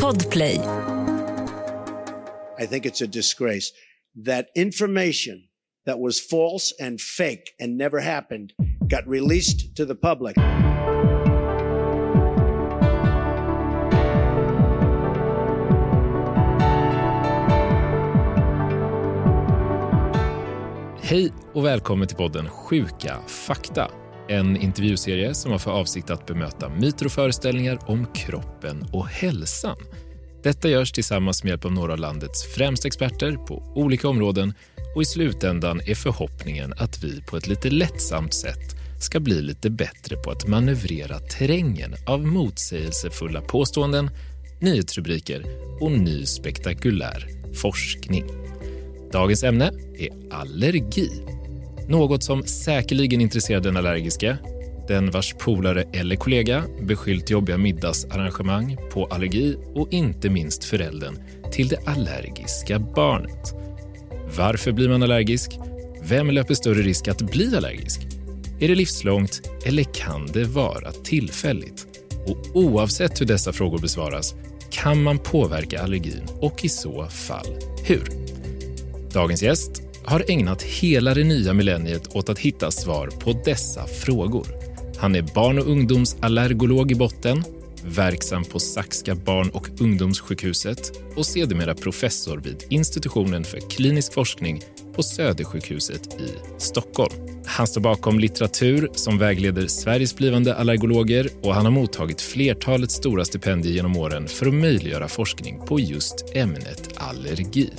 Podplay. I think it's a disgrace that information that was false and fake and never happened got released to the public. Hej och välkommen till podden Sjuka fakta. En intervjuserie som har för avsikt att bemöta myter och föreställningar om kroppen och hälsan. Detta görs tillsammans med hjälp av några av landets främsta experter på olika områden, och i slutändan är förhoppningen att vi på ett lite lättsamt sätt ska bli lite bättre på att manövrera terrängen av motsägelsefulla påståenden, nyhetsrubriker och ny spektakulär forskning. Dagens ämne är allergi. Något som säkerligen intresserar den allergiska, den vars polare eller kollega beskyllt jobbiga middagsarrangemang på allergi och inte minst föräldern till det allergiska barnet. Varför blir man allergisk? Vem löper större risk att bli allergisk? Är det livslångt eller kan det vara tillfälligt? Och oavsett hur dessa frågor besvaras, kan man påverka allergin och i så fall hur? Dagens gäst har ägnat hela det nya millenniet åt att hitta svar på dessa frågor. Han är barn- och ungdomsallergolog i botten, verksam på Sachsska Barn- och Ungdomssjukhuset och sedermera professor vid Institutionen för klinisk forskning på Södersjukhuset i Stockholm. Han står bakom litteratur som vägleder Sveriges blivande allergologer, och han har mottagit flertalet stora stipendier genom åren för att möjliggöra forskning på just ämnet allergi.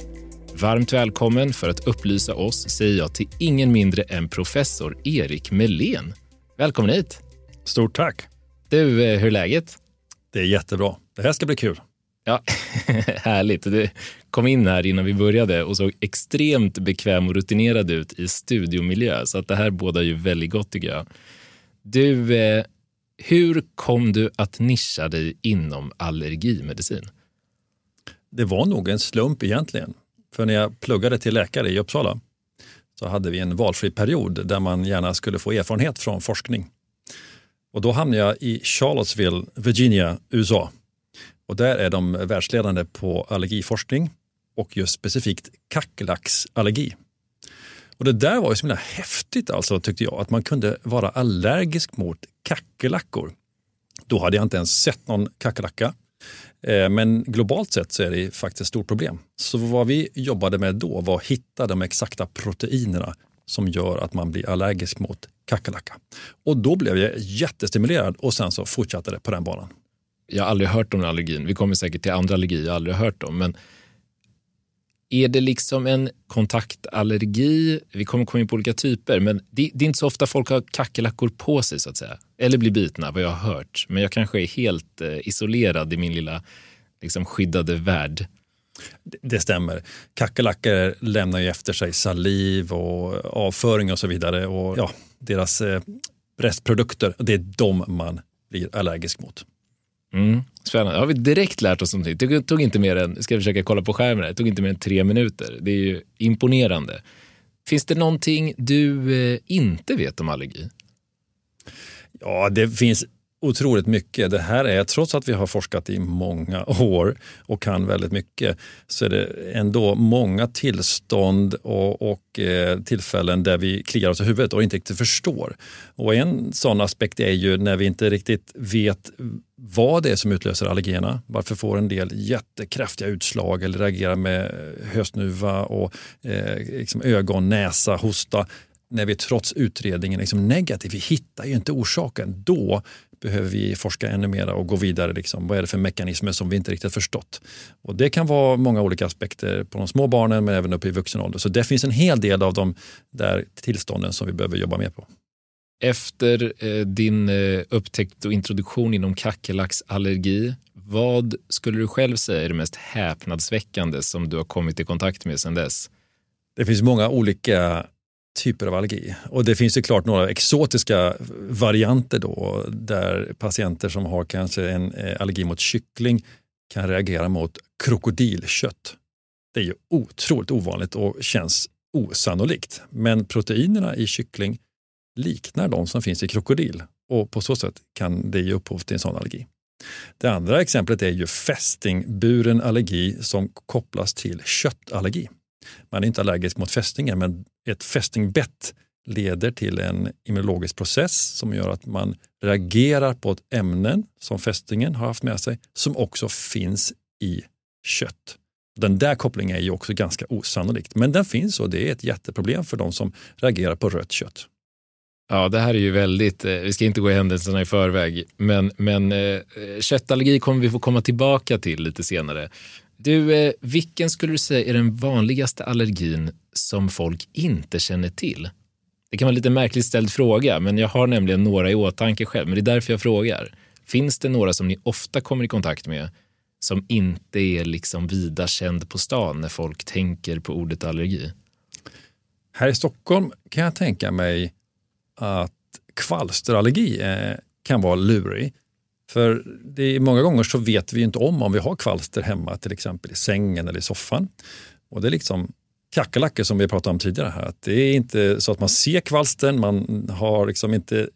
Varmt välkommen för att upplysa oss, säger jag till ingen mindre än professor Erik Melén. Välkommen hit. Stort tack. Du, hur är läget? Det är jättebra. Det här ska bli kul. Ja, härligt. Du kom in här innan vi började och såg extremt bekväm och rutinerad ut i studiomiljö. Så att det här bådar ju väldigt gott, tycker jag. Du, hur kom du att nischa dig inom allergimedicin? Det var nog en slump egentligen. För när jag pluggade till läkare i Uppsala så hade vi en valfri period där man gärna skulle få erfarenhet från forskning. Och då hamnade jag i Charlottesville, Virginia, USA. Och där är de världsledande på allergiforskning och just specifikt kackerlacksallergi. Och det där var ju så himla häftigt, alltså, tyckte jag, att man kunde vara allergisk mot kackerlackor. Då hade jag inte ens sett någon kackerlacka. Men globalt sett så är det faktiskt ett stort problem. Så vad vi jobbade med då var att hitta de exakta proteinerna som gör att man blir allergisk mot kackerlacka. Och då blev jag jättestimulerad och sen så fortsatte det på den banan. Jag har aldrig hört om den allergin. Vi kommer säkert till andra allergier jag aldrig hört om. Men är det liksom en kontaktallergi? Vi kommer komma in på olika typer, men det är inte så ofta folk har kackerlackor på sig, så att säga. Eller blir bitna, vad jag har hört. Men jag kanske är helt isolerad i min lilla liksom skyddade värld. Det stämmer. Kackerlackor lämnar ju efter sig saliv och avföring och så vidare. Och ja, deras restprodukter, det är de man blir allergisk mot. Spännande. Har vi direkt lärt oss någonting. Det tog inte mer än, ska jag försöka kolla på skärmen här, det tog inte mer än 3 minuter. Det är ju imponerande. Finns det någonting du inte vet om allergi? Ja, det finns otroligt mycket. Det här är, trots att vi har forskat i många år och kan väldigt mycket, så är det ändå många tillstånd och tillfällen där vi kliar oss i huvudet och inte riktigt förstår. Och en sån aspekt är ju när vi inte riktigt vet vad det är som utlöser allergierna. Varför får en del jättekraftiga utslag eller reagerar med hösnuva och liksom ögon, näsa, hosta. När vi trots utredningen liksom negativ, vi hittar ju inte orsaken. Då behöver vi forska ännu mer och gå vidare. Liksom. Vad är det för mekanismer som vi inte riktigt förstått? Och det kan vara många olika aspekter på de små barnen, men även upp i vuxen ålder. Så det finns en hel del av de där tillstånden som vi behöver jobba mer på. Efter din upptäckt och introduktion inom kackerlacksallergi, vad skulle du själv säga är det mest häpnadsväckande som du har kommit i kontakt med sedan dess? Det finns många olika typer av allergi. Och det finns ju klart några exotiska varianter då, där patienter som har kanske en allergi mot kyckling kan reagera mot krokodilkött. Det är ju otroligt ovanligt och känns osannolikt. Men proteinerna i kyckling liknar de som finns i krokodil, och på så sätt kan det ge upphov till en sån allergi. Det andra exemplet är ju fästingburen allergi som kopplas till köttallergi. Man är inte allergisk mot fästingar, men ett fästingbett leder till en immunologisk process som gör att man reagerar på ett ämnen som fästingen har haft med sig som också finns i kött. Den där kopplingen är ju också ganska osannolikt, men den finns och det är ett jätteproblem för de som reagerar på rött kött. Ja, det här är ju väldigt, vi ska inte gå i händelserna i förväg, men köttallergi kommer vi få komma tillbaka till lite senare. Du, vilken skulle du säga är den vanligaste allergin som folk inte känner till? Det kan vara en lite märkligt ställd fråga, men jag har nämligen några i åtanke själv, men det är därför jag frågar. Finns det några som ni ofta kommer i kontakt med som inte är liksom vida känd på stan när folk tänker på ordet allergi? Här i Stockholm kan jag tänka mig att kvalsterallergi kan vara lurig. För det är många gånger så vet vi inte om vi har kvalster hemma, till exempel i sängen eller i soffan. Och det är liksom kackerlackor som vi pratade om tidigare här. Att det är inte så att man ser kvalstern, man har liksom inte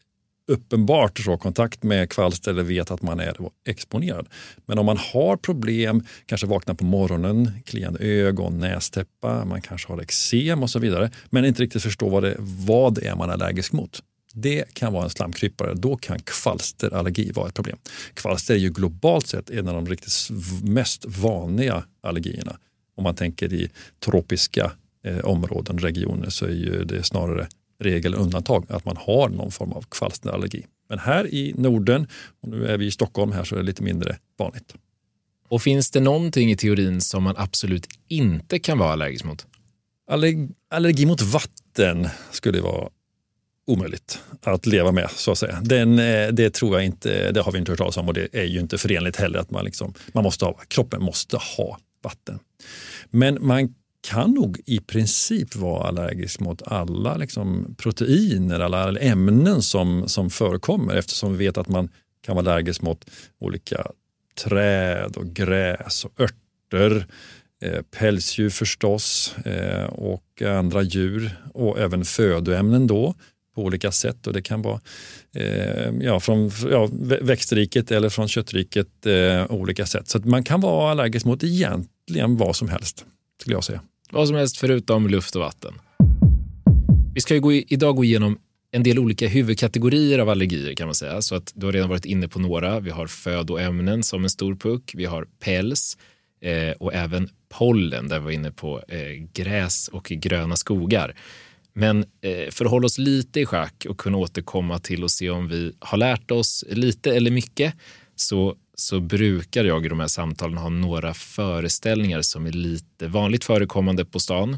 uppenbart så kontakt med kvalster eller vet att man är exponerad. Men om man har problem, kanske vaknar på morgonen, kliande ögon, nästäppa, man kanske har eksem och så vidare, men inte riktigt förstår vad det är man är allergisk mot. Det kan vara en slamkrypare. Då kan kvalsterallergi vara ett problem. Kvalster är ju globalt sett en av de riktigt mest vanliga allergierna. Om man tänker i tropiska områden, regioner, så är ju det snarare regel och undantag att man har någon form av kvalsterallergi. Men här i Norden, och nu är vi i Stockholm här, så är det lite mindre vanligt. Och finns det någonting i teorin som man absolut inte kan vara allergisk mot? Allergi mot vatten skulle vara omöjligt att leva med, så att säga. Det tror jag inte, det har vi inte hört talas om, och det är ju inte förenligt heller att kroppen måste ha vatten. Men man kan nog i princip vara allergisk mot alla proteiner, alla ämnen som förekommer, eftersom vi vet att man kan vara allergisk mot olika träd och gräs och örter, pälsdjur förstås och andra djur, och även födoämnen då på olika sätt, och det kan vara från växtriket eller från köttriket, olika sätt. Så att man kan vara allergisk mot egentligen vad som helst, skulle jag säga. Vad som helst förutom luft och vatten. Vi ska ju idag gå igenom en del olika huvudkategorier av allergier, kan man säga. Så att du har redan varit inne på några. Vi har födoämnen som en stor puck. Vi har päls och även pollen, där vi var inne på gräs och gröna skogar. Men för att hålla oss lite i schack och kunna återkomma till och se om vi har lärt oss lite eller mycket, så brukar jag i de här samtalen ha några föreställningar som är lite vanligt förekommande på stan.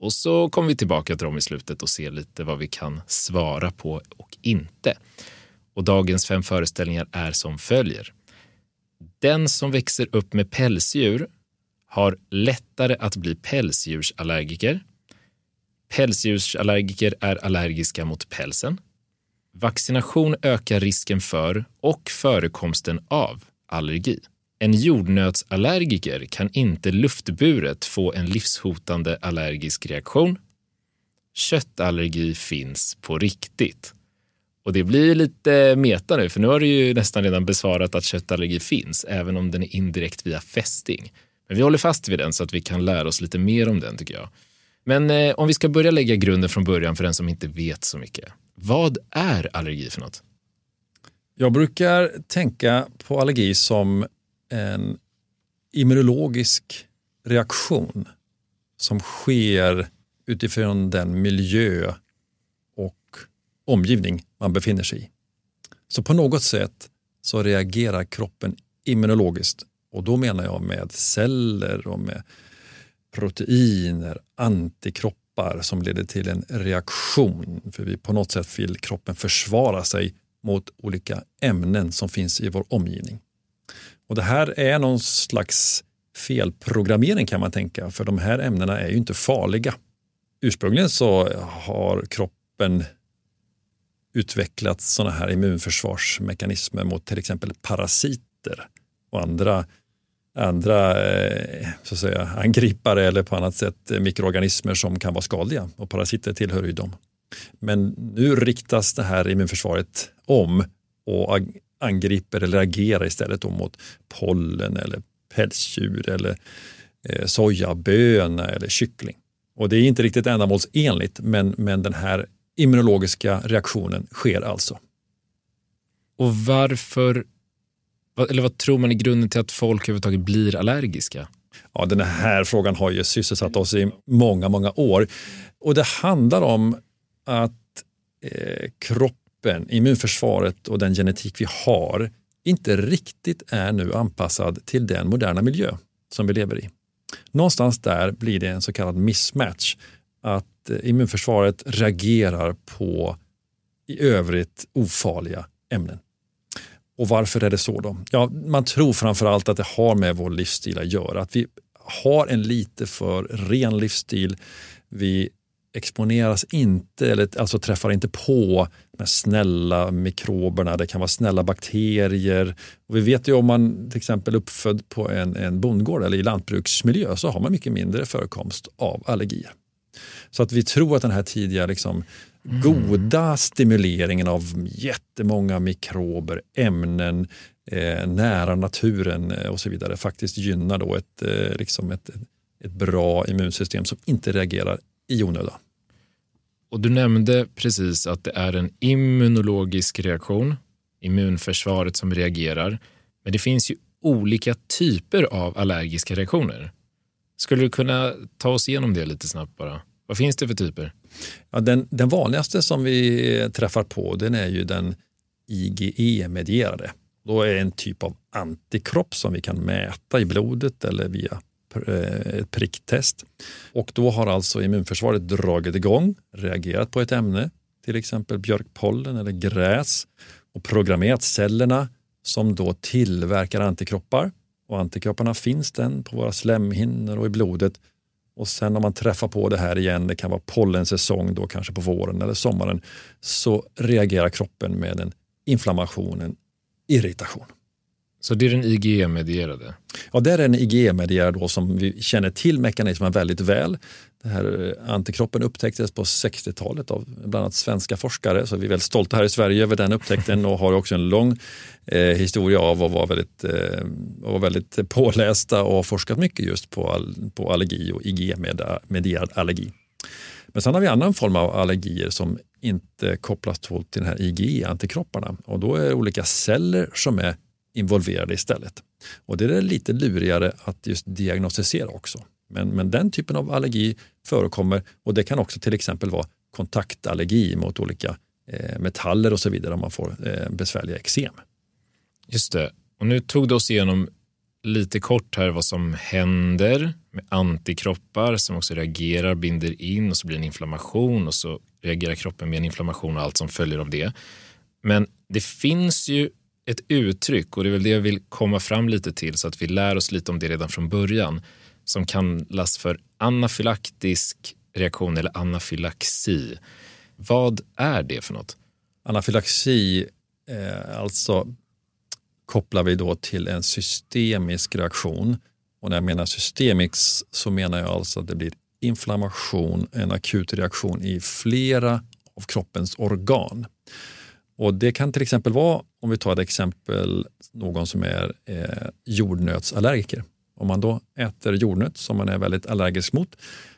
Och så kommer vi tillbaka till dem i slutet och ser lite vad vi kan svara på och inte. Och dagens 5 föreställningar är som följer. Den som växer upp med pälsdjur har lättare att bli pälsdjursallergiker. Pälsdjursallergiker är allergiska mot pälsen. Vaccination ökar risken för och förekomsten av allergi. En jordnötsallergiker kan inte luftburet få en livshotande allergisk reaktion. Köttallergi finns på riktigt. Och det blir lite meta nu, för nu har du ju nästan redan besvarat att köttallergi finns, även om den är indirekt via fästing. Men vi håller fast vid den så att vi kan lära oss lite mer om den, tycker jag. Men om vi ska börja lägga grunden från början för den som inte vet så mycket. Vad är allergi för något? Jag brukar tänka på allergi som en immunologisk reaktion som sker utifrån den miljö och omgivning man befinner sig i. Så på något sätt så reagerar kroppen immunologiskt, och då menar jag med celler och med proteiner, antikroppar som leder till en reaktion. För vi på något sätt vill kroppen försvara sig mot olika ämnen som finns i vår omgivning. Och det här är någon slags felprogrammering, kan man tänka. För de här ämnena är ju inte farliga. Ursprungligen så har kroppen utvecklat sådana här immunförsvarsmekanismer mot till exempel parasiter och andra så att säga, angripare eller på annat sätt mikroorganismer som kan vara skadliga, och parasiter tillhör ju dem. Men nu riktas det här immunförsvaret om och angriper eller agerar istället mot pollen eller pälsdjur eller sojaböna eller kyckling. Och det är inte riktigt ändamålsenligt, men den här immunologiska reaktionen sker alltså. Och varför, eller vad tror man är grunden till att folk överhuvudtaget blir allergiska? Ja, den här frågan har ju sysselsatt oss i många, många år. Och det handlar om att kroppen, immunförsvaret och den genetik vi har inte riktigt är nu anpassad till den moderna miljö som vi lever i. Någonstans där blir det en så kallad mismatch, att immunförsvaret reagerar på i övrigt ofarliga ämnen. Och varför är det så då? Ja, man tror framförallt att det har med vår livsstil att göra. Att vi har en lite för ren livsstil. Vi exponeras inte, eller alltså träffar inte på de snälla mikroberna. Det kan vara snälla bakterier. Och vi vet ju, om man till exempel uppfödd på en bondgård eller i lantbruksmiljö, så har man mycket mindre förekomst av allergier. Så att vi tror att den här tidiga goda stimuleringen av jättemånga mikrober, ämnen, nära naturen och så vidare faktiskt gynnar då ett bra immunsystem som inte reagerar i onödan. Och du nämnde precis att det är en immunologisk reaktion, immunförsvaret som reagerar, men det finns ju olika typer av allergiska reaktioner. Skulle du kunna ta oss igenom det lite snabbt bara? Vad finns det för typer? Ja, den vanligaste som vi träffar på, den är ju den IgE-medierade. Då är det en typ av antikropp som vi kan mäta i blodet eller via ett pricktest. Och då har alltså immunförsvaret dragit igång, reagerat på ett ämne, till exempel björkpollen eller gräs, och programmerat cellerna som då tillverkar antikroppar. Och antikropparna finns den på våra slemhinnor och i blodet. Och sen om man träffar på det här igen, det kan vara pollensäsong då, kanske på våren eller sommaren, så reagerar kroppen med en inflammation, en irritation. Så det är den IgE-medierade? Ja, det är den IgE-medierade då, som vi känner till mekanismen väldigt väl. Den här antikroppen upptäcktes på 60-talet av bland annat svenska forskare, så vi är väldigt stolta här i Sverige över den upptäckten och har också en lång historia av att vara väldigt pålästa och har forskat mycket just på allergi och IgE-medierad allergi. Men sen har vi annan form av allergier som inte kopplas till den här IgE-antikropparna, och då är det olika celler som är involverade istället. Och det är lite lurigare att just diagnostisera också. Men den typen av allergi förekommer, och det kan också till exempel vara kontaktallergi mot olika metaller och så vidare, om man får besvärliga eksem. Just det. Och nu tog du oss igenom lite kort här vad som händer med antikroppar som också reagerar, binder in, och så blir en inflammation, och så reagerar kroppen med en inflammation och allt som följer av det. Men det finns ju ett uttryck, och det är väl det jag vill komma fram lite till, så att vi lär oss lite om det redan från början, som kallas för anafylaktisk reaktion eller anafylaxi. Vad är det för något? Anafylaxi alltså kopplar vi då till en systemisk reaktion, och när jag menar systemisk så menar jag alltså att det blir inflammation, en akut reaktion i flera av kroppens organ. Och det kan till exempel vara, om vi tar ett exempel, någon som är jordnötsallergiker. Om man då äter jordnöt som man är väldigt allergisk mot,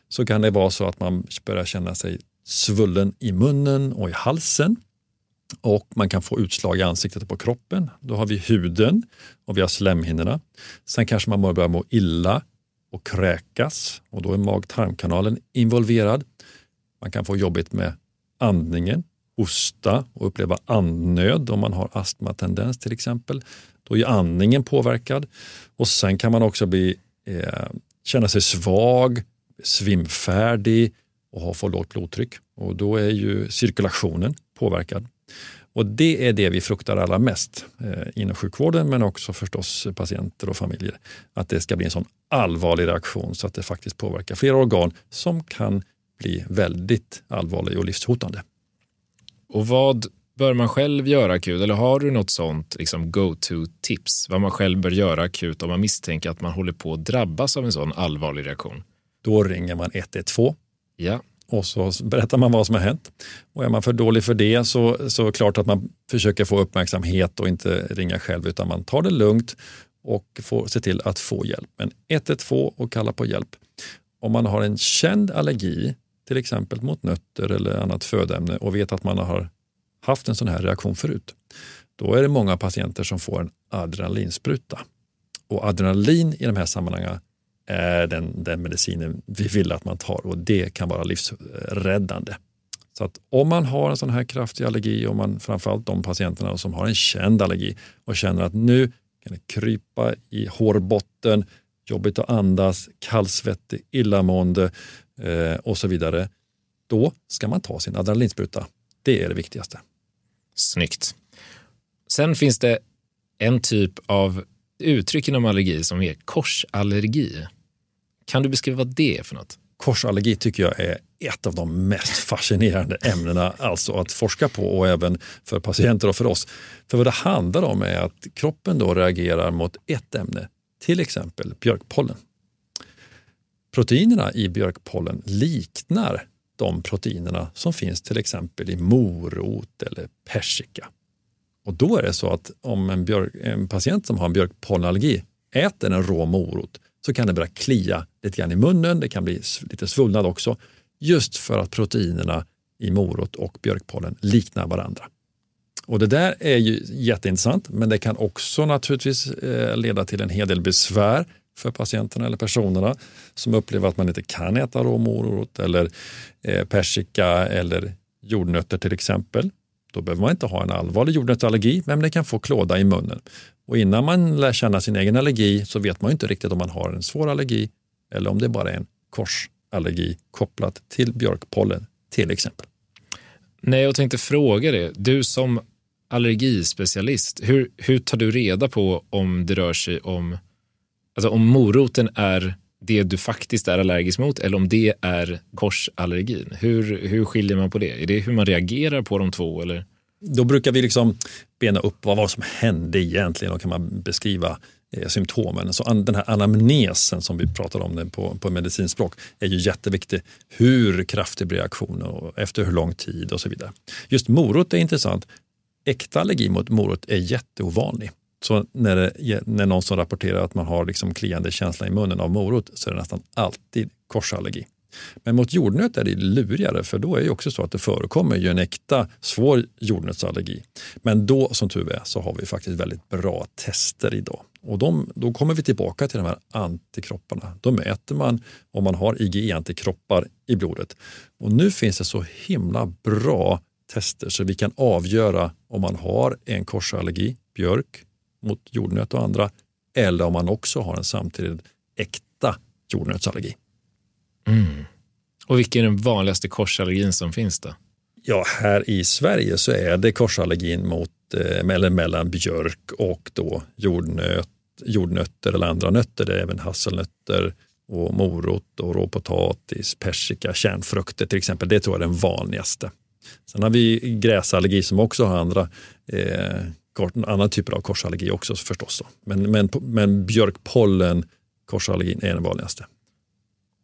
så kan det vara så att man börjar känna sig svullen i munnen och i halsen. Och man kan få utslag i ansiktet och på kroppen. Då har vi huden och vi har slemhinnorna. Sen kanske man börjar må illa och kräkas, och då är mag-tarmkanalen involverad. Man kan få jobbigt med andningen, hosta och uppleva andnöd om man har astmatendens till exempel. Då är andningen påverkad, och sen kan man också känna sig svag, svimfärdig och få lågt blodtryck, och då är ju cirkulationen påverkad. Och det är det vi fruktar allra mest inom sjukvården, men också förstås patienter och familjer, att det ska bli en sån allvarlig reaktion så att det faktiskt påverkar flera organ som kan bli väldigt allvarlig och livshotande. Och vad bör man själv göra akut? Eller har du något sånt go-to-tips? Vad man själv bör göra akut om man misstänker att man håller på att drabbas av en sån allvarlig reaktion? Då ringer man 112. Ja. och så berättar man vad som har hänt. Och är man för dålig för det så är det klart att man försöker få uppmärksamhet och inte ringa själv, utan man tar det lugnt och får se till att få hjälp. Men 112 och kalla på hjälp. Om man har en känd allergi, till exempel mot nötter eller annat födoämne, och vet att man har haft en sån här reaktion förut, då är det många patienter som får en adrenalinspruta. Och adrenalin i de här sammanhangen är den medicinen vi vill att man tar, och det kan vara livsräddande. Så att om man har en sån här kraftig allergi, och man, framförallt de patienterna som har en känd allergi och känner att nu kan det krypa i hårbotten, jobbigt att andas, kallsvettig, illamående och så vidare, då ska man ta sin adrenalinspruta. Det är det viktigaste. Snyggt. Sen finns det en typ av uttryck inom allergi som är korsallergi. Kan du beskriva vad det är för något? Korsallergi tycker jag är ett av de mest fascinerande ämnena alltså att forska på, och även för patienter och för oss. För vad det handlar om är att kroppen då reagerar mot ett ämne, till exempel björkpollen. Proteinerna i björkpollen liknar de proteinerna som finns till exempel i morot eller persika. Och då är det så att om en patient som har en björkpollenallergi äter en rå morot, så kan det börja klia lite grann i munnen. Det kan bli lite svullnad också, just för att proteinerna i morot och björkpollen liknar varandra. Och det där är ju jätteintressant, men det kan också naturligtvis leda till en hel del besvär för patienterna eller personerna som upplever att man inte kan äta rå morot eller persika eller jordnötter till exempel. Då behöver man inte ha en allvarlig jordnötsallergi, men det kan få klåda i munnen. Och innan man lär känna sin egen allergi så vet man ju inte riktigt om man har en svår allergi eller om det bara är en korsallergi kopplat till björkpollen till exempel. Nej, jag tänkte fråga det. Du som allergispecialist, hur tar du reda på om det rör sig om, alltså om moroten är det du faktiskt är allergisk mot, eller om det är korsallergin? Hur skiljer man på det? Är det hur man reagerar på de två, eller? Då brukar vi liksom bena upp vad som hände egentligen, och kan man beskriva symptomen. Så den här anamnesen som vi pratar om på medicinspråk är ju jätteviktig. Hur kraftig reaktion och efter hur lång tid och så vidare. Just morot är intressant. Äkta allergi mot morot är jätteovanlig. Så när någon som rapporterar att man har liksom kliande känsla i munnen av morot, så är det nästan alltid korsallergi. Men mot jordnöt är det lurigare, för då är det också så att det förekommer ju en äkta svår jordnötsallergi. Men då, som tur är, så har vi faktiskt väldigt bra tester idag. Och då kommer vi tillbaka till de här antikropparna. De mäter man om man har IgE-antikroppar i blodet. Och nu finns det så himla bra tester så vi kan avgöra om man har en korsallergi, björk, mot jordnöt och andra, eller om man också har en samtidigt äkta jordnötsallergi. Mm. Och vilken är den vanligaste korsallergin som finns då? Ja, här i Sverige så är det korsallergin mellan björk och då jordnötter eller andra nötter. Det är även hasselnötter och morot och råpotatis, persika, kärnfrukter till exempel. Det tror jag är den vanligaste. Sen har vi gräsallergi som också har andra typer av korsallergi också förstås då. Men björkpollen korsallergin är den vanligaste.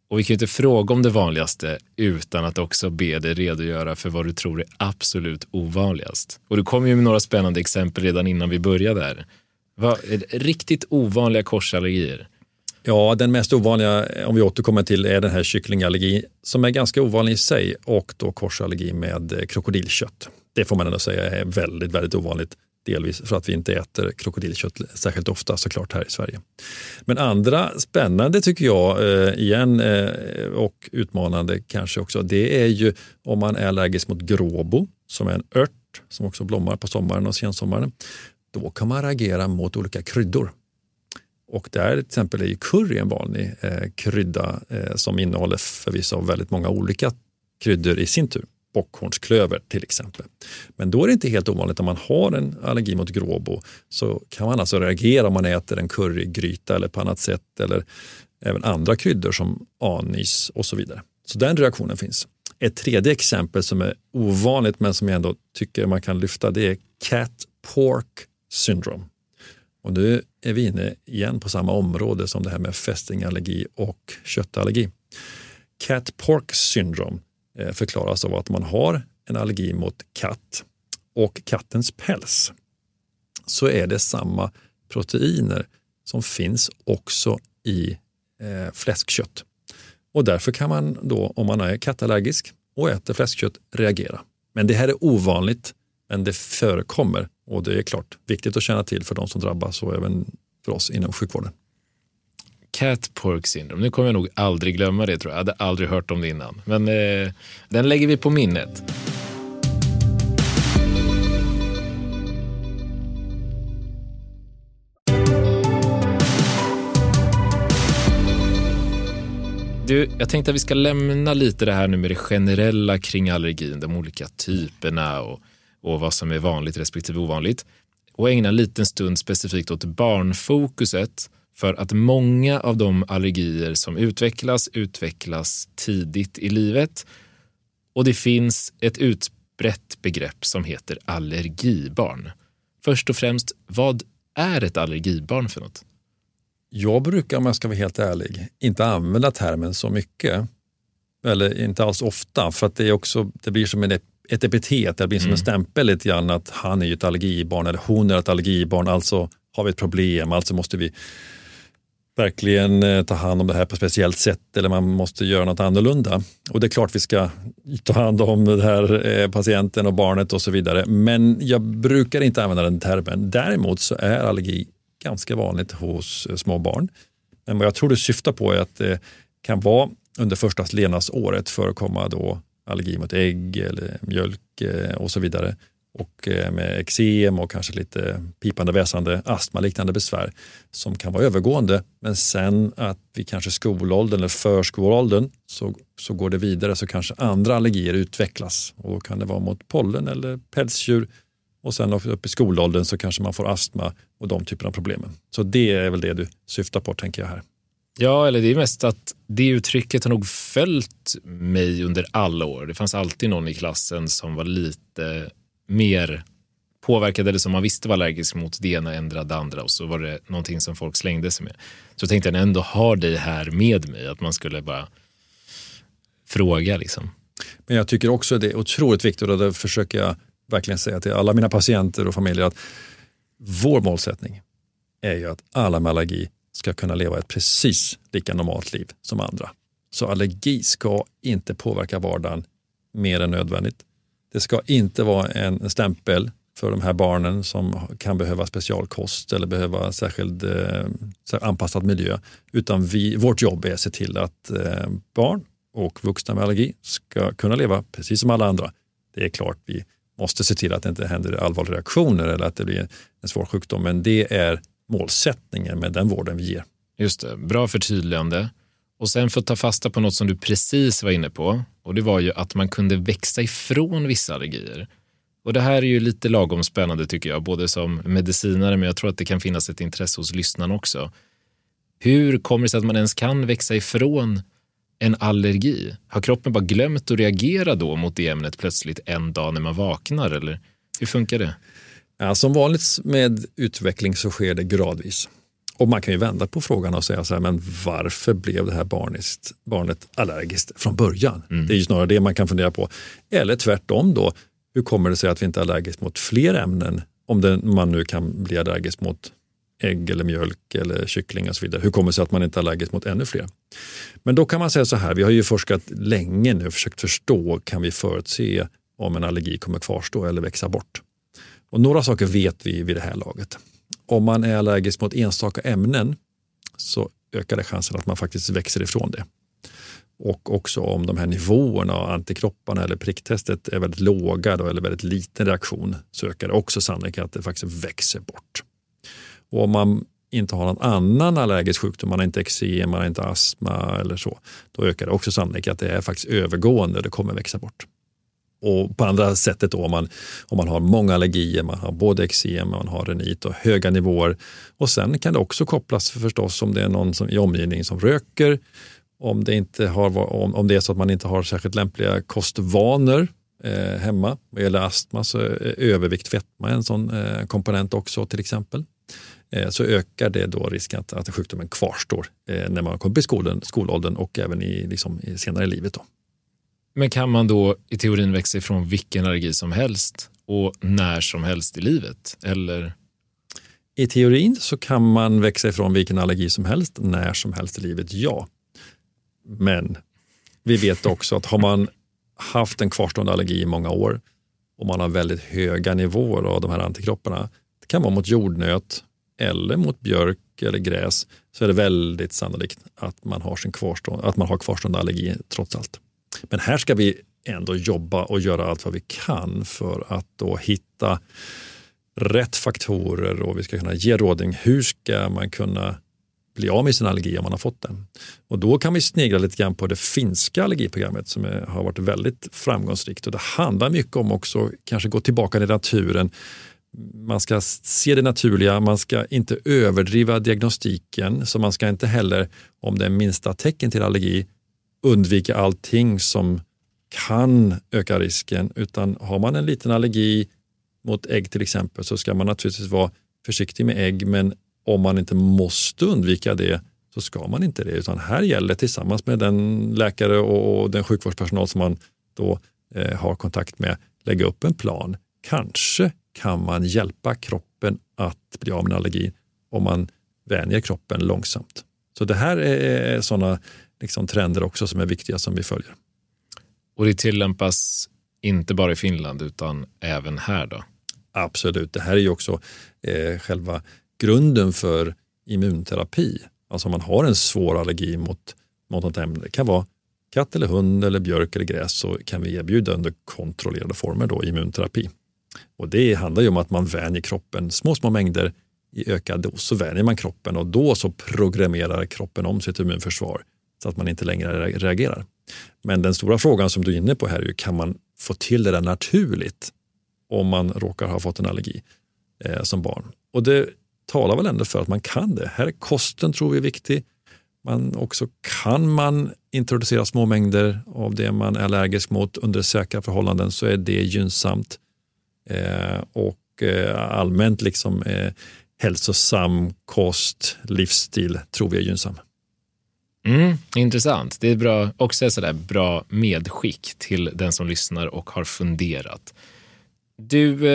Och vi kan ju inte fråga om det vanligaste utan att också be dig redogöra för vad du tror är absolut ovanligast. Och du kom ju med några spännande exempel redan innan vi började här. Riktigt ovanliga korsallergier. Ja, den mest ovanliga, om vi återkommer till, är den här kycklingallergi som är ganska ovanlig i sig, och då korsallergi med krokodilkött. Det får man ändå säga är väldigt, väldigt ovanligt. Delvis för att vi inte äter krokodilkött särskilt ofta såklart här i Sverige. Men andra spännande tycker jag igen och utmanande kanske också, det är ju om man är allergisk mot gråbo som är en ört som också blommar på sommaren och sensommaren. Då kan man reagera mot olika kryddor. Och där till exempel är ju curry en vanlig krydda som innehåller förvisso väldigt många olika kryddor i sin tur. Bockhornsklöver till exempel. Men då är det inte helt ovanligt om man har en allergi mot gråbo, så kan man alltså reagera om man äter en currygryta eller på annat sätt, eller även andra kryddor som anis och så vidare. Så den reaktionen finns. Ett tredje exempel som är ovanligt men som jag ändå tycker man kan lyfta, det är cat pork syndrome. Och nu är vi inne igen på samma område som det här med fästingallergi och köttallergi. Cat pork syndrome förklaras av att man har en allergi mot katt och kattens päls, så är det samma proteiner som finns också i fläskkött. Och därför kan man då, om man är kattallergisk och äter fläskkött, reagera. Men det här är ovanligt, men det förekommer. Och det är klart viktigt att känna till för de som drabbas och även för oss inom sjukvården. Cat pork syndrome. Nu kommer jag nog aldrig glömma det, tror jag. Jag hade aldrig hört om det innan. Men den lägger vi på minnet. Du, jag tänkte att vi ska lämna lite det här nu med det generella kring allergin, de olika typerna och vad som är vanligt respektive ovanligt. Och ägna en liten stund specifikt åt barnfokuset, för att många av de allergier som utvecklas tidigt i livet. Och det finns ett utbrett begrepp som heter allergibarn. Först och främst, vad är ett allergibarn för något? Jag brukar, om jag ska vara helt ärlig, inte använda termen så mycket. Eller inte alls ofta, för att det är också, det blir som ett epitet, det blir som en stämpel lite grann, att han är ju ett allergibarn eller hon är ett allergibarn, alltså har vi ett problem, alltså måste vi verkligen ta hand om det här på ett speciellt sätt, eller man måste göra något annorlunda. Och det är klart vi ska ta hand om den här patienten och barnet och så vidare, men jag brukar inte använda den termen. Däremot så är allergi ganska vanligt hos små barn. Men vad jag tror det syftar på är att det kan vara under första levnadsåret förekomma då allergi mot ägg eller mjölk och så vidare. Och med eksem och kanske lite pipande, väsande, astmaliknande besvär som kan vara övergående. Men sen att vi kanske skolåldern eller förskoleåldern så går det vidare, så kanske andra allergier utvecklas. Och då kan det vara mot pollen eller pälsdjur. Och sen upp i skolåldern så kanske man får astma och de typerna av problemen. Så det är väl det du syftar på, tänker jag här. Ja, eller det är mest att det uttrycket har nog följt mig under alla år. Det fanns alltid någon i klassen som var lite mer påverkad, eller som man visste var allergisk mot det ena, ändra det andra. Och så var det någonting som folk slängde sig med. Så tänkte jag ändå ha dig här med mig, att man skulle bara fråga liksom. Men jag tycker också att det är otroligt viktigt, och det försöker jag verkligen säga till alla mina patienter och familjer, att vår målsättning är ju att alla med allergi ska kunna leva ett precis lika normalt liv som andra. Så allergi ska inte påverka vardagen mer än nödvändigt. Det ska inte vara en stämpel för de här barnen som kan behöva specialkost eller behöva särskild anpassad miljö. Utan vårt jobb är att se till att barn och vuxna med allergi ska kunna leva precis som alla andra. Det är klart vi måste se till att det inte händer allvarliga reaktioner eller att det blir en svår sjukdom. Men det är målsättningen med den vården vi ger. Just det, bra förtydligande. Och sen för att ta fasta på något som du precis var inne på. Och det var ju att man kunde växa ifrån vissa allergier. Och det här är ju lite lagom spännande, tycker jag. Både som medicinare, men jag tror att det kan finnas ett intresse hos lyssnarna också. Hur kommer det sig att man ens kan växa ifrån en allergi? Har kroppen bara glömt att reagera då mot det ämnet plötsligt en dag när man vaknar? Eller hur funkar det? Ja, som vanligt med utveckling så sker det gradvis. Och man kan ju vända på frågan och säga så här, men varför blev det här barnet allergiskt från början? Det är ju snarare det man kan fundera på. Eller tvärtom då, hur kommer det sig att vi inte är allergisk mot fler ämnen? Om man nu kan bli allergisk mot ägg eller mjölk eller kyckling och så vidare. Hur kommer det sig att man inte är allergisk mot ännu fler? Men då kan man säga så här, vi har ju forskat länge nu och försökt förstå, kan vi förutse om en allergi kommer kvarstå eller växa bort? Och några saker vet vi vid det här laget. Om man är allergisk mot enstaka ämnen så ökar det chansen att man faktiskt växer ifrån det. Och också om de här nivåerna av antikropparna eller pricktestet är väldigt låga då, eller väldigt liten reaktion, så ökar det också sannolikheten att det faktiskt växer bort. Och om man inte har någon annan allergisk sjukdom, man har inte eksem, man har inte astma eller så, då ökar det också sannolikheten att det är faktiskt övergående, det kommer växa bort. Och på andra sättet då, om man har många allergier, man har både eksem, man har renit och höga nivåer. Och sen kan det också kopplas förstås om det är någon i omgivningen som röker, om det är så att man inte har särskilt lämpliga kostvanor hemma. Vad gäller astma så är övervikt, fetma en sån komponent också till exempel. Så ökar det då risken att sjukdomen kvarstår när man kommer upp i skolåldern och även i senare i livet då. Men kan man då i teorin växa ifrån vilken allergi som helst och när som helst i livet? Eller? I teorin så kan man växa ifrån vilken allergi som helst när som helst i livet, ja. Men vi vet också att har man haft en kvarstående allergi i många år och man har väldigt höga nivåer av de här antikropparna, det kan vara mot jordnöt eller mot björk eller gräs, så är det väldigt sannolikt att man har kvarstående allergi trots allt. Men här ska vi ändå jobba och göra allt vad vi kan för att då hitta rätt faktorer, och vi ska kunna ge rådning. Hur ska man kunna bli av med sin allergi om man har fått den? Och då kan vi snegla lite grann på det finska allergiprogrammet som har varit väldigt framgångsrikt, och det handlar mycket om också kanske gå tillbaka till naturen. Man ska se det naturliga, man ska inte överdriva diagnostiken, så man ska inte heller, om det är minsta tecken till allergi, undvika allting som kan öka risken, utan har man en liten allergi mot ägg till exempel, så ska man naturligtvis vara försiktig med ägg, men om man inte måste undvika det så ska man inte det, utan här gäller det tillsammans med den läkare och den sjukvårdspersonal som man då har kontakt med, lägga upp en plan. Kanske kan man hjälpa kroppen att bli av med allergi om man vänjer kroppen långsamt. Så det här är sådana liksom trender också som är viktiga som vi följer. Och det tillämpas inte bara i Finland utan även här då? Absolut, det här är ju också själva grunden för immunterapi. Alltså om man har en svår allergi mot något ämne, det kan vara katt eller hund eller björk eller gräs, så kan vi erbjuda under kontrollerade former då immunterapi. Och det handlar ju om att man vänjer kroppen små mängder i ökad dos, så vänjer man kroppen och då så programmerar kroppen om sitt immunförsvar så att man inte längre reagerar. Men den stora frågan som du är inne på här är ju, kan man få till det där naturligt om man råkar ha fått en allergi som barn? Och det talar väl ändå för att man kan det. Här är kosten, tror vi, är viktig. Man också kan man introducera små mängder av det man är allergisk mot under säkra förhållanden, så är det gynnsamt. Och allmänt liksom hälsosam kost, livsstil, tror vi är gynnsam. Intressant. Det är bra, också sådär bra medskick till den som lyssnar och har funderat. Du,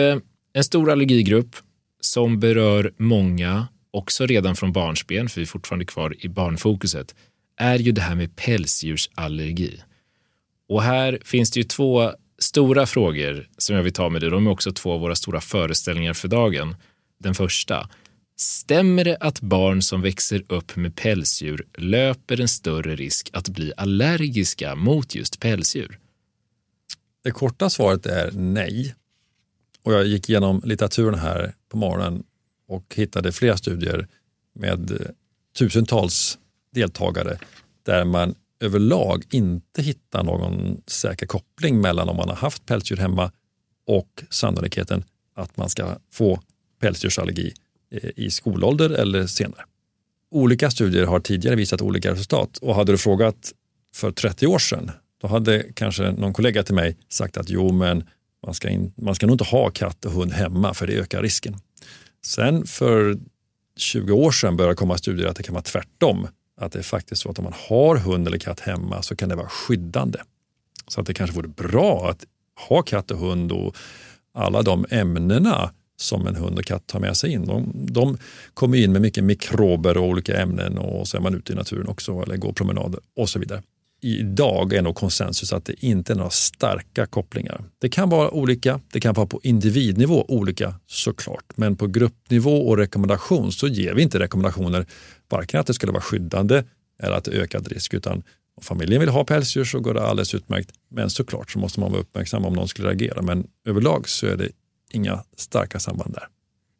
en stor allergigrupp som berör många också redan från barnsben, för vi är fortfarande kvar i barnfokuset, är ju det här med pälsdjursallergi. Och här finns det ju två stora frågor som jag vill ta med dig. De är också två av våra stora föreställningar för dagen. Den första: stämmer det att barn som växer upp med pälsdjur löper en större risk att bli allergiska mot just pälsdjur? Det korta svaret är nej. Och jag gick igenom litteraturen här på morgonen och hittade flera studier med tusentals deltagare där man överlag inte hittar någon säker koppling mellan om man har haft pälsdjur hemma och sannolikheten att man ska få pälsdjursallergi i skolålder eller senare. Olika studier har tidigare visat olika resultat, och hade du frågat för 30 år sedan, då hade kanske någon kollega till mig sagt att jo, men man ska nog inte ha katt och hund hemma för det ökar risken. Sen för 20 år sedan började komma studier att det kan vara tvärtom. Att det är faktiskt så att om man har hund eller katt hemma så kan det vara skyddande. Så att det kanske vore bra att ha katt och hund, och alla de ämnena som en hund och katt tar med sig in. De kommer in med mycket mikrober och olika ämnen, och så är man ute i naturen också eller går promenader och så vidare. Idag är nog konsensus att det inte är några starka kopplingar. Det kan vara olika, det kan vara på individnivå olika såklart. Men på gruppnivå och rekommendation så ger vi inte rekommendationer varken att det skulle vara skyddande eller att det är ökad risk. Utan om familjen vill ha pälsdjur så går det alldeles utmärkt. Men såklart så måste man vara uppmärksam om någon skulle reagera. Men överlag så är det inga starka samband där.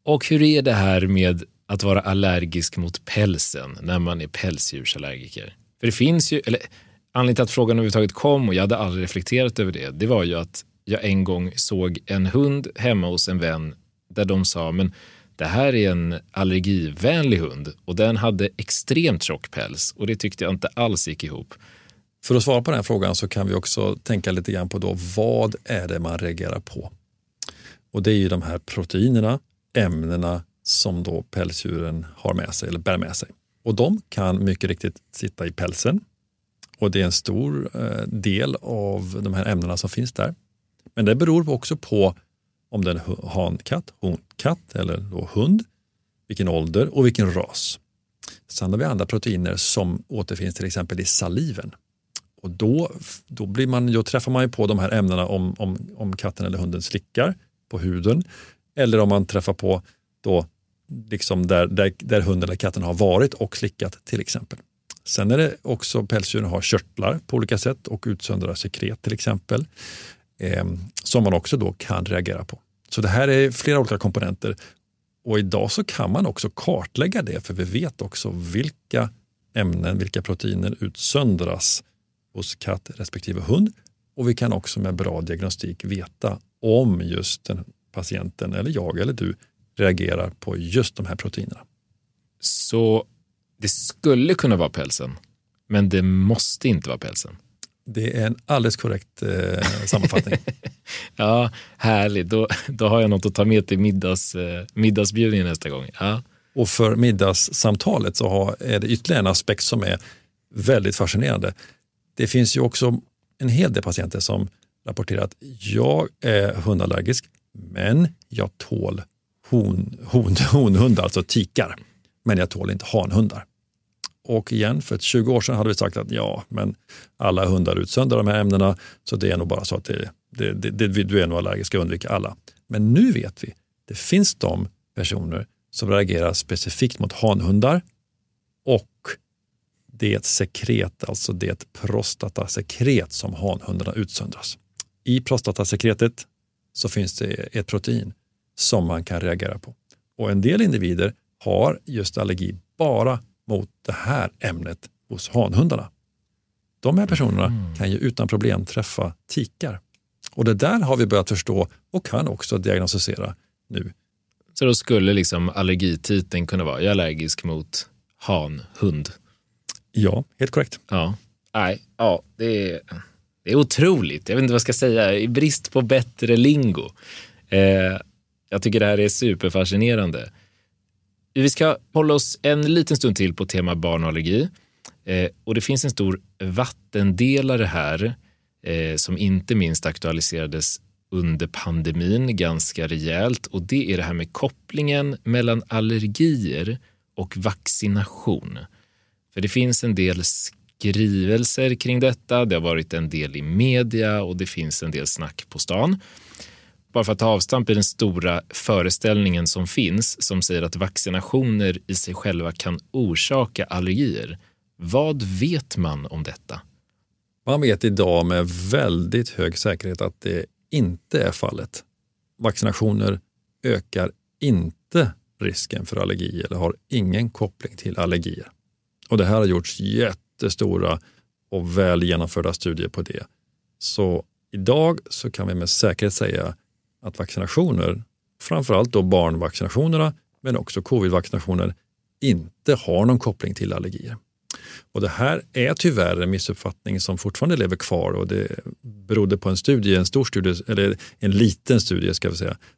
Och hur är det här med att vara allergisk mot pälsen när man är pälsdjursallergiker? För det finns ju... Anledningen till att frågan överhuvudtaget kom, och jag hade aldrig reflekterat över det, det var ju att jag en gång såg en hund hemma hos en vän där de sa, men det här är en allergivänlig hund, och den hade extremt tjock päls, och det tyckte jag inte alls gick ihop. För att svara på den här frågan så kan vi också tänka lite grann på då, vad är det man reagerar på? Och det är ju de här proteinerna, ämnena som då pälsdjuren har med sig eller bär med sig. Och de kan mycket riktigt sitta i pälsen. Och det är en stor del av de här ämnena som finns där. Men det beror också på om det är en hankatt, honkatt eller då hund, vilken ålder och vilken ras. Sen har vi andra proteiner som återfinns till exempel i saliven. Och då träffar man ju på de här ämnena om katten eller hunden slickar på huden. Eller om man träffar på då, liksom där hunden eller katten har varit och slickat till exempel. Sen är det också pälsdjuren har körtlar på olika sätt och utsöndrar sekret till exempel. Som man också då kan reagera på. Så det här är flera olika komponenter. Och idag så kan man också kartlägga det, för vi vet också vilka ämnen, vilka proteiner utsöndras hos katt respektive hund. Och vi kan också med bra diagnostik veta om just den patienten eller jag eller du reagerar på just de här proteinerna. Så det skulle kunna vara pälsen, men det måste inte vara pälsen. Det är en alldeles korrekt sammanfattning. Ja, härligt. Då har jag något att ta med till middagsbjudningen nästa gång. Ja. Och för middagssamtalet så är det ytterligare en aspekt som är väldigt fascinerande. Det finns ju också en hel del patienter som rapporterar att jag är hundallergisk, men jag tål honhundar, alltså tikar. Men jag tål inte hanhundar. Och igen, för 20 år sedan hade vi sagt att men alla hundar utsöndrar de här ämnena, så det är nog bara så att du är nog allergisk, ska undvika alla. Men nu vet vi, det finns de personer som reagerar specifikt mot hanhundar, och det är ett sekret, alltså det är ett prostatasekret som hanhundarna utsöndras. I prostatasekretet så finns det ett protein som man kan reagera på. Och en del individer har just allergi bara mot det här ämnet hos hanhundarna. De här personerna kan ju utan problem träffa tikar. Och det där har vi börjat förstå och kan också diagnostisera nu. Så då skulle liksom allergititeln kunna vara: jag är allergisk mot hanhund. Ja, helt korrekt. Ja, det är otroligt. Jag vet inte vad jag ska säga. I brist på bättre lingo. Jag tycker det här är superfascinerande. Vi ska hålla oss en liten stund till på tema barn och allergi. Och det finns en stor vattendelare här som inte minst aktualiserades under pandemin ganska rejält. Och det är det här med kopplingen mellan allergier och vaccination. För det finns en del skrivelser kring detta. Det har varit en del i media och det finns en del snack på stan. Bara för att ta avstamp i den stora föreställningen som finns, som säger att vaccinationer i sig själva kan orsaka allergier. Vad vet man om detta? Man vet idag med väldigt hög säkerhet att det inte är fallet. Vaccinationer ökar inte risken för allergi eller har ingen koppling till allergier. Och det här har gjorts jättestora och väl genomförda studier på det. Så idag så kan vi med säkerhet säga att vaccinationer, framförallt då barnvaccinationerna men också covid-vaccinationer, inte har någon koppling till allergier. Och det här är tyvärr en missuppfattning som fortfarande lever kvar, och det berodde på en liten studie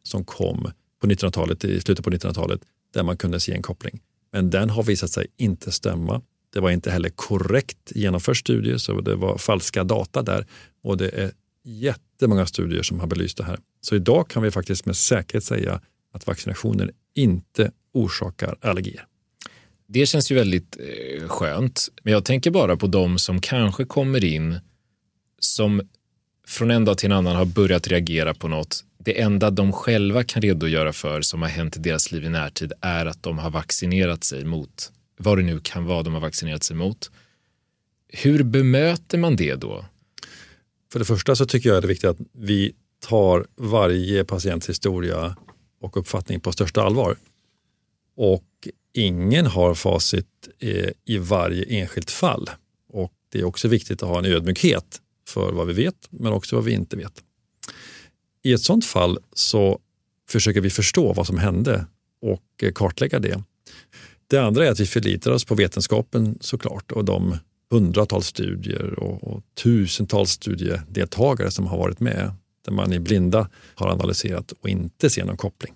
som kom på 1900-talet, i slutet på 1900-talet, där man kunde se en koppling. Men den har visat sig inte stämma. Det var inte heller korrekt genomförd studie, så det var falska data där, och det är jättemånga studier som har belyst det här. Så idag kan vi faktiskt med säkerhet säga att vaccinationer inte orsakar allergier. Det känns ju väldigt skönt. Men jag tänker bara på de som kanske kommer in som från en dag till en annan har börjat reagera på något. Det enda de själva kan redogöra för som har hänt i deras liv i närtid är att de har vaccinerat sig mot vad det nu kan vara de har vaccinerat sig mot. Hur bemöter man det då? För det första så tycker jag det är viktigt att vi tar varje patients historia och uppfattning på största allvar. Och ingen har facit i varje enskilt fall. Och det är också viktigt att ha en ödmjukhet för vad vi vet, men också vad vi inte vet. I ett sånt fall så försöker vi förstå vad som hände och kartlägga det. Det andra är att vi förlitar oss på vetenskapen såklart, och de hundratals studier och tusentals studiedeltagare som har varit med, där man i blinda har analyserat och inte ser någon koppling.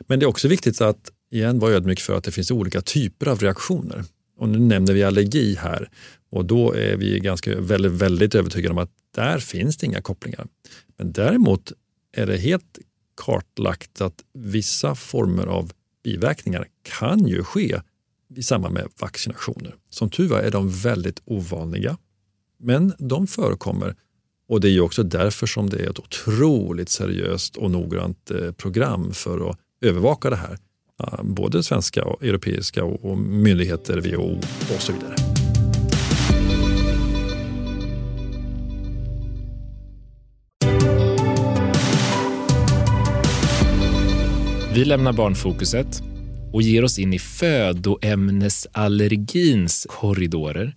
Men det är också viktigt att igen vara ödmjuk för att det finns olika typer av reaktioner. och nu nämner vi allergi här, och då är vi ganska väldigt övertygade om att där finns det inga kopplingar. Men däremot är det helt kartlagt att vissa former av biverkningar kan ju ske i samband med vaccinationer. Som tur var är de väldigt ovanliga, men de förekommer. Och det är ju också därför som det är ett otroligt seriöst och noggrant program för att övervaka det här. Både svenska och europeiska och myndigheter, WHO och så vidare. Vi lämnar barnfokuset och ger oss in i födoämnesallergins korridorer.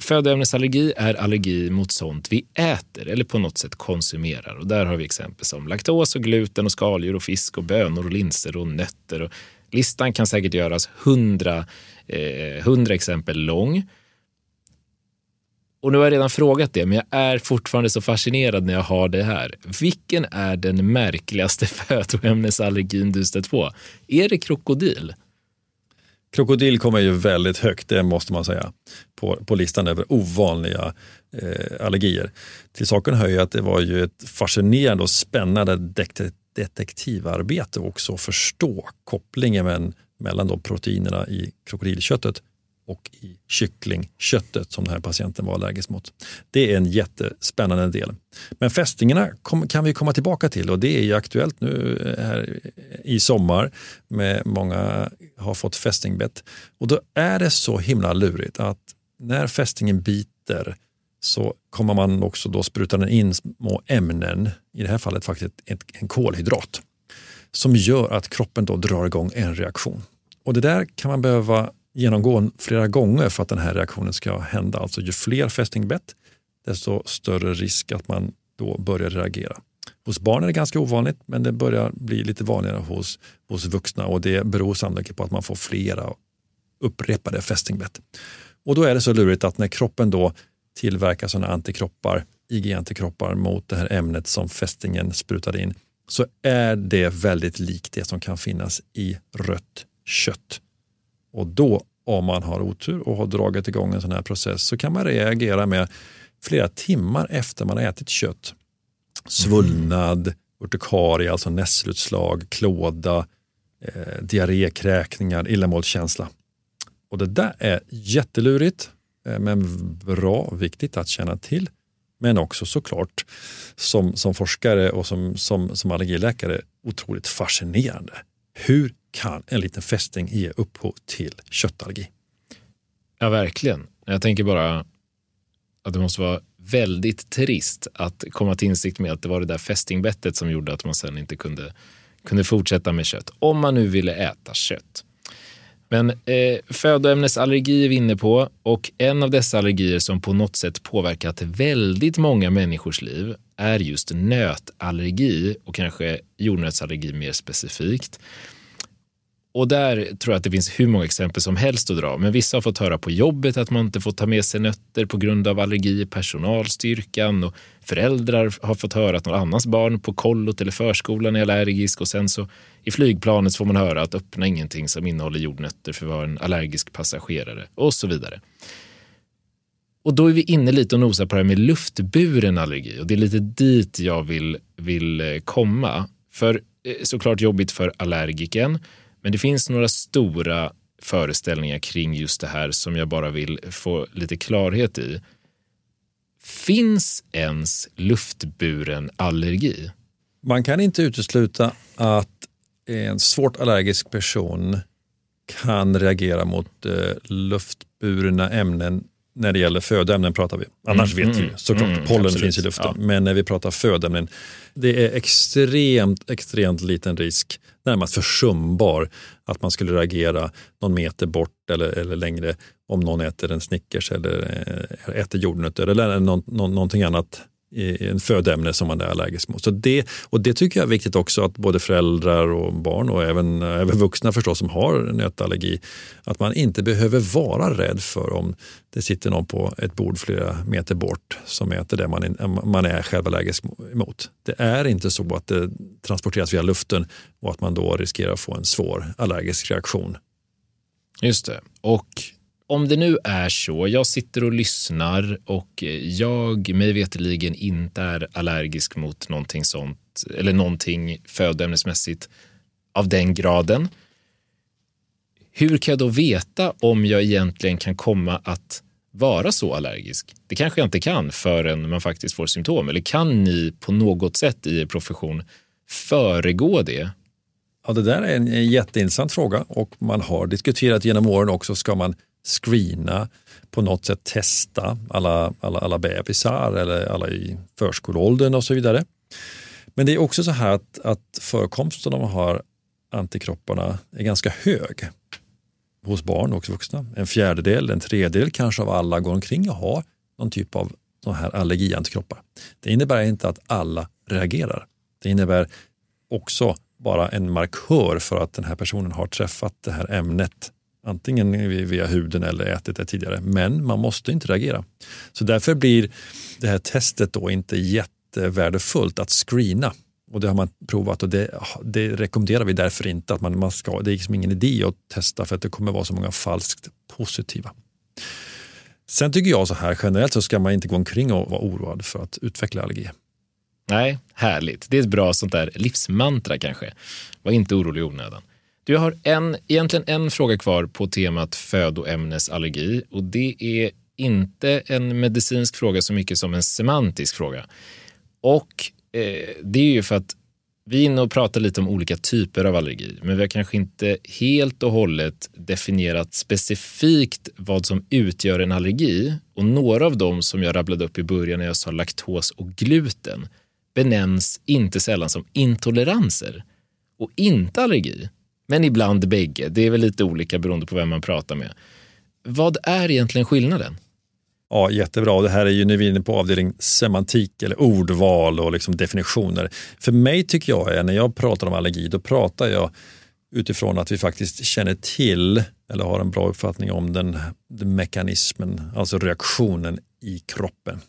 Födoämnesallergi är allergi mot sånt vi äter eller på något sätt konsumerar. Och där har vi exempel som laktos och gluten och skaldjur och fisk och bönor och linser och nötter. Och listan kan säkert göras 100 exempel lång. Och nu har jag redan frågat det, men jag är fortfarande så fascinerad när jag har det här. Vilken är den märkligaste födoämnesallergin du stött på? Är det krokodil? Krokodil kommer ju väldigt högt, det måste man säga, på listan över ovanliga allergier. Till saken hör ju att det var ju ett fascinerande och spännande detektivarbete också att förstå kopplingen mellan de proteinerna i krokodilköttet och i kycklingköttet som den här patienten var allergisk mot. Det är en jättespännande del. Men fästingarna kan vi komma tillbaka till, och det är ju aktuellt nu här i sommar. Med många har fått fästingbett. Och då är det så himla lurigt att när fästingen biter så kommer man också då spruta den in små ämnen, i det här fallet faktiskt en kolhydrat, som gör att kroppen då drar igång en reaktion. Och det där kan man behöva genomgå flera gånger för att den här reaktionen ska hända. Alltså ju fler fästingbett, desto större risk att man då börjar reagera. Hos barn är det ganska ovanligt, men det börjar bli lite vanligare hos vuxna, och det beror sannolikt på att man får flera upprepade fästingbett. Och då är det så lurigt att när kroppen då tillverkar sådana antikroppar, IgE-antikroppar mot det här ämnet som fästingen sprutade in, så är det väldigt likt det som kan finnas i rött kött. Och då, om man har otur och har dragit igång en sån här process, så kan man reagera med flera timmar efter man har ätit kött. Svullnad, urtikaria, alltså nässelutslag, klåda, diarré, kräkningar, illamålskänsla. Och det där är jättelurigt, men bra, viktigt att känna till. Men också såklart som forskare och som allergiläkare otroligt fascinerande. Hur kan en liten fästing ge upphov till köttallergi? Ja, verkligen. Jag tänker bara att det måste vara väldigt trist att komma till insikt med att det var det där fästingbettet som gjorde att man sen inte kunde fortsätta med kött. Om man nu ville äta kött. Men födoämnesallergi är vi inne på, och en av dessa allergier som på något sätt påverkat väldigt många människors liv är just nötallergi, och kanske jordnötsallergi mer specifikt. Och där tror jag att det finns hur många exempel som helst att dra. Men vissa har fått höra på jobbet att man inte får ta med sig nötter på grund av allergi i personalstyrkan. Och föräldrar har fått höra att någon annans barn på kollot eller förskolan är allergisk. Och sen så i flygplanet får man höra att öppna ingenting som innehåller jordnötter för att vara en allergisk passagerare. Och så vidare. Och då är vi inne lite och nosar på det här med luftburen allergi. Och det är lite dit jag vill komma. För såklart jobbigt för allergiken. Men det finns några stora föreställningar kring just det här som jag bara vill få lite klarhet i. Finns ens luftburen allergi? Man kan inte utesluta att en svårt allergisk person kan reagera mot luftburna ämnen. När det gäller födoämnen pratar vi. Annars vet vi såklart. Pollen absolut. Finns i luften. Ja. Men när vi pratar födoämnen, det är extremt liten risk, närmast försumbar, att man skulle reagera någon meter bort eller längre om någon äter en Snickers eller äter jordnötter eller någonting annat, en födoämne som man är allergisk mot. Så det tycker jag är viktigt också, att både föräldrar och barn och även vuxna förstås som har nötallergi, att man inte behöver vara rädd för om det sitter någon på ett bord flera meter bort som äter det man är själv allergisk mot. Det är inte så att det transporteras via luften och att man då riskerar att få en svår allergisk reaktion. Just det. Och om det nu är så, jag sitter och lyssnar och jag mig veteligen inte är allergisk mot någonting sånt eller någonting födoämnesmässigt av den graden. Hur kan jag då veta om jag egentligen kan komma att vara så allergisk? Det kanske jag inte kan förrän man faktiskt får symptom. Eller kan ni på något sätt i er profession föregå det? Ja, det där är en jätteintressant fråga och man har diskuterat genom åren också. Ska man screena, på något sätt testa alla bebisar eller alla i förskoleåldern och så vidare. Men det är också så här att förekomsten av att ha antikropparna är ganska hög hos barn och vuxna. 1/4, 1/3 kanske av alla går omkring och har någon typ av sån här allergiantikroppar. Det innebär inte att alla reagerar. Det innebär också bara en markör för att den här personen har träffat det här ämnet antingen via huden eller ätit det tidigare. Men man måste inte reagera. Så därför blir det här testet då inte jättevärdefullt att screena. Och det har man provat och det rekommenderar vi därför inte. Att man ska, det är liksom ingen idé att testa för att det kommer vara så många falskt positiva. Sen tycker jag så här, generellt så ska man inte gå omkring och vara oroad för att utveckla allergi. Nej, härligt. Det är ett bra sånt där livsmantra kanske. Var inte orolig i onödan. Du har egentligen en fråga kvar på temat födoämnesallergi. Och det är inte en medicinsk fråga så mycket som en semantisk fråga. Och det är ju för att vi är inne och pratar lite om olika typer av allergi. Men vi har kanske inte helt och hållet definierat specifikt vad som utgör en allergi. Och några av dem som jag rabblade upp i början när jag sa laktos och gluten benämns inte sällan som intoleranser. Och inte allergi. Men ibland bägge. Det är väl lite olika beroende på vem man pratar med. Vad är egentligen skillnaden? Ja, jättebra. Det här är ju nu vi är inne på avdelning semantik eller ordval och liksom definitioner. För mig tycker jag är när jag pratar om allergi, då pratar jag utifrån att vi faktiskt känner till eller har en bra uppfattning om den mekanismen, alltså reaktionen i kroppen.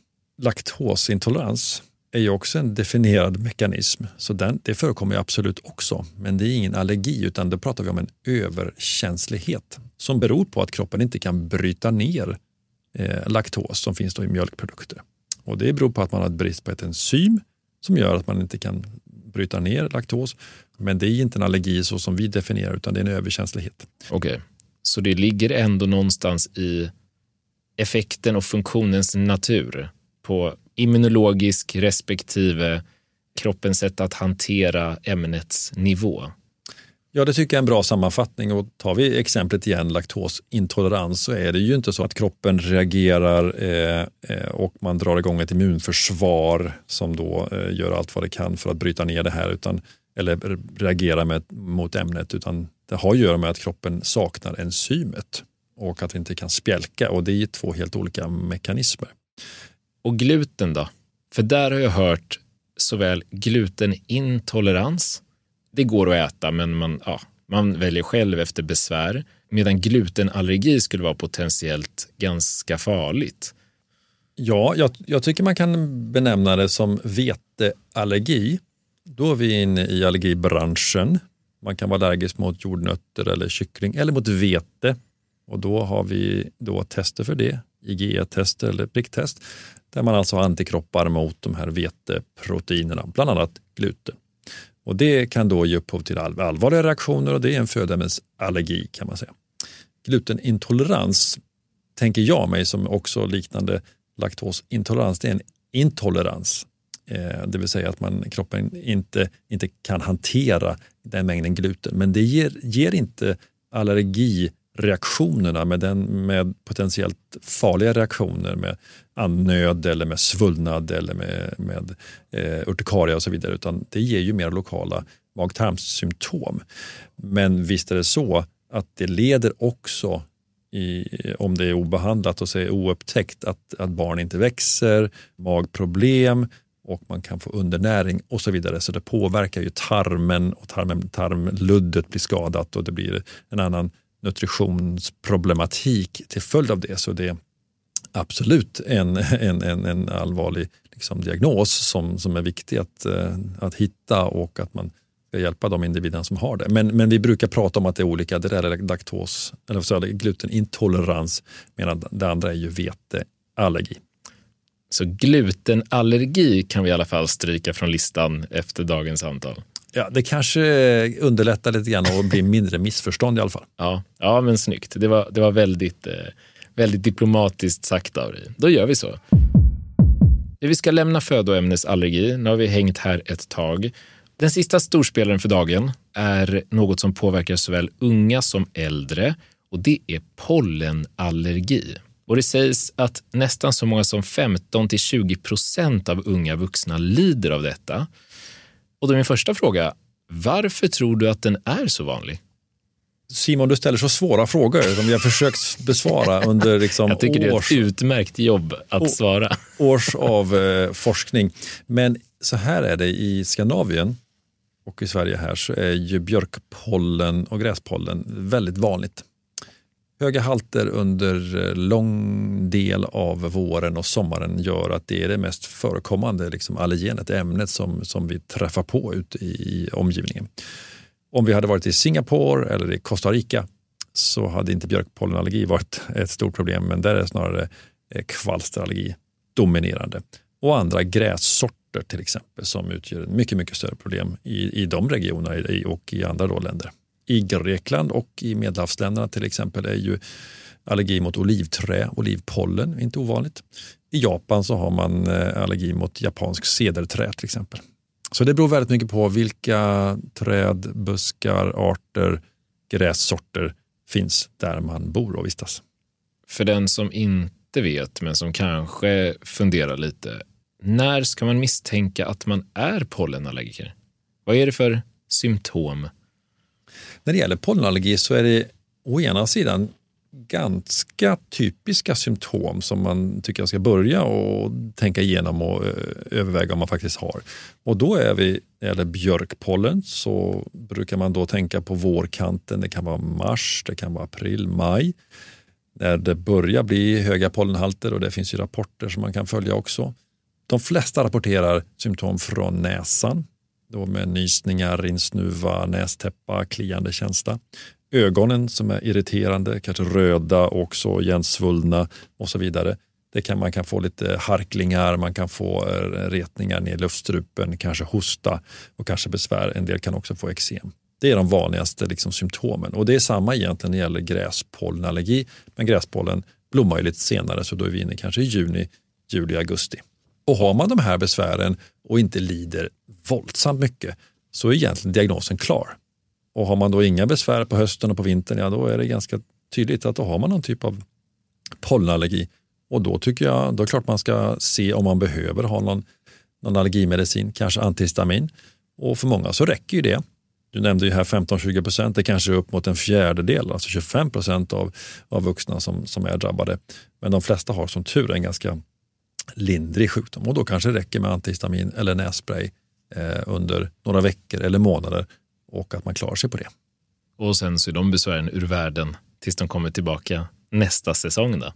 Laktosintolerans är ju också en definierad mekanism. Så det förekommer ju absolut också. Men det är ingen allergi utan då pratar vi om en överkänslighet som beror på att kroppen inte kan bryta ner laktos som finns då i mjölkprodukter. Och det beror på att man har brist på ett enzym som gör att man inte kan bryta ner laktos. Men det är inte en allergi så som vi definierar utan det är en överkänslighet. Okej, så det ligger ändå någonstans i effekten och funktionens natur på immunologisk respektive kroppens sätt att hantera ämnets nivå. Ja, det tycker jag är en bra sammanfattning och tar vi exemplet igen laktosintolerans så är det ju inte så att kroppen reagerar och man drar igång ett immunförsvar som då gör allt vad det kan för att bryta ner det här utan, eller reagera mot ämnet utan det har att göra med att kroppen saknar enzymet och att vi inte kan spjälka och det är 2 helt olika mekanismer. Och gluten då? För där har jag hört såväl glutenintolerans. Det går att äta men man väljer själv efter besvär. Medan glutenallergi skulle vara potentiellt ganska farligt. Ja, jag tycker man kan benämna det som veteallergi. Då är vi inne i allergibranschen. Man kan vara allergisk mot jordnötter eller kyckling eller mot vete. Och då har vi då tester för det. IgE-tester eller pricktest. Där man alltså har antikroppar mot de här veteproteinerna, bland annat gluten. Och det kan då ge upphov till allvarliga reaktioner och det är en födoämnesallergi kan man säga. Glutenintolerans tänker jag mig som också liknande laktosintolerans. Det är en intolerans. Det vill säga att kroppen inte kan hantera den mängden gluten. Men det ger inte allergireaktionerna med potentiellt farliga reaktioner med andnöd eller med svullnad eller med urtikaria och så vidare utan det ger ju mer lokala magtarmssymptom. Men visst är det så att det leder också om det är obehandlat och så är oupptäckt att barn inte växer, magproblem och man kan få undernäring och så vidare så det påverkar ju tarmen och tarmluddet blir skadat och det blir en annan nutritionsproblematik till följd av det så det är absolut en allvarlig liksom diagnos som är viktig att hitta och att man ska hjälpa de individerna som har det. Men vi brukar prata om att det är olika. Det där är laktos, eller så är det glutenintolerans, medan det andra är ju veteallergi. Så glutenallergi kan vi i alla fall stryka från listan efter dagens samtal. Ja, det kanske underlättar lite grann och blir mindre missförstånd i alla fall. Ja, men snyggt. Det var väldigt, väldigt diplomatiskt sagt av dig. Då gör vi så. Vi ska lämna födoämnesallergi. Nu har vi hängt här ett tag. Den sista storspelaren för dagen är något som påverkar såväl unga som äldre. Och det är pollenallergi. Och det sägs att nästan så många som 15-20% av unga vuxna lider av detta. Och då är min första fråga, varför tror du att den är så vanlig? Simon, du ställer så svåra frågor som vi har försökt besvara under Jag tycker det är ett utmärkt jobb att svara. Års av forskning. Men så här är det i Skandinavien och i Sverige här så är ju björkpollen och gräspollen väldigt vanligt. Höga halter under lång del av våren och sommaren gör att det är det mest förekommande allergenet, ämnet som vi träffar på ute i omgivningen. Om vi hade varit i Singapore eller i Costa Rica så hade inte björkpollenallergi varit ett stort problem, men där är snarare kvalsterallergi dominerande. Och andra grässorter till exempel som utgör mycket, mycket större problem i de regionerna och i andra länder. I Grekland och i Medelhavsländerna till exempel är ju allergi mot olivträ, olivpollen, inte ovanligt. I Japan så har man allergi mot japansk cederträ till exempel. Så det beror väldigt mycket på vilka träd, buskar, arter, grässorter finns där man bor och vistas. För den som inte vet men som kanske funderar lite, när ska man misstänka att man är pollenallergiker? Vad är det för symptom? När det gäller pollenallergi så är det å ena sidan ganska typiska symptom som man tycker ska börja och tänka igenom och överväga om man faktiskt har. Och då är vi, eller björkpollen, så brukar man då tänka på vårkanten. Det kan vara mars, det kan vara april, maj. När det börjar bli höga pollenhalter, och det finns ju rapporter som man kan följa också. De flesta rapporterar symptom från näsan. Då med nysningar, rinsnuva, nästäppa, kliande känsla. Ögonen som är irriterande, kanske röda och också igensvullna och så vidare. Man kan få lite harklingar, man kan få retningar ner i luftstrupen, kanske hosta och kanske besvär. En del kan också få eksem. Det är de vanligaste symptomen. Och det är samma egentligen när det gäller gräspollenallergi. Men gräspollen blommar ju lite senare, så då är vi inne kanske i juni, juli, augusti. Och har man de här besvären och inte lider våldsamt mycket så är egentligen diagnosen klar. Och har man då inga besvär på hösten och på vintern, ja då är det ganska tydligt att då har man någon typ av pollenallergi. Och då tycker jag, då är det klart man ska se om man behöver ha någon allergimedicin, kanske antihistamin. Och för många så räcker ju det. Du nämnde ju här 15-20%, det kanske är upp mot en fjärdedel, alltså 25% av vuxna som är drabbade. Men de flesta har som tur en ganska lindrig sjukdom, och då kanske det räcker med antihistamin eller nässpray under några veckor eller månader och att man klarar sig på det. Och sen så är de besvären ur världen tills de kommer tillbaka nästa säsong då.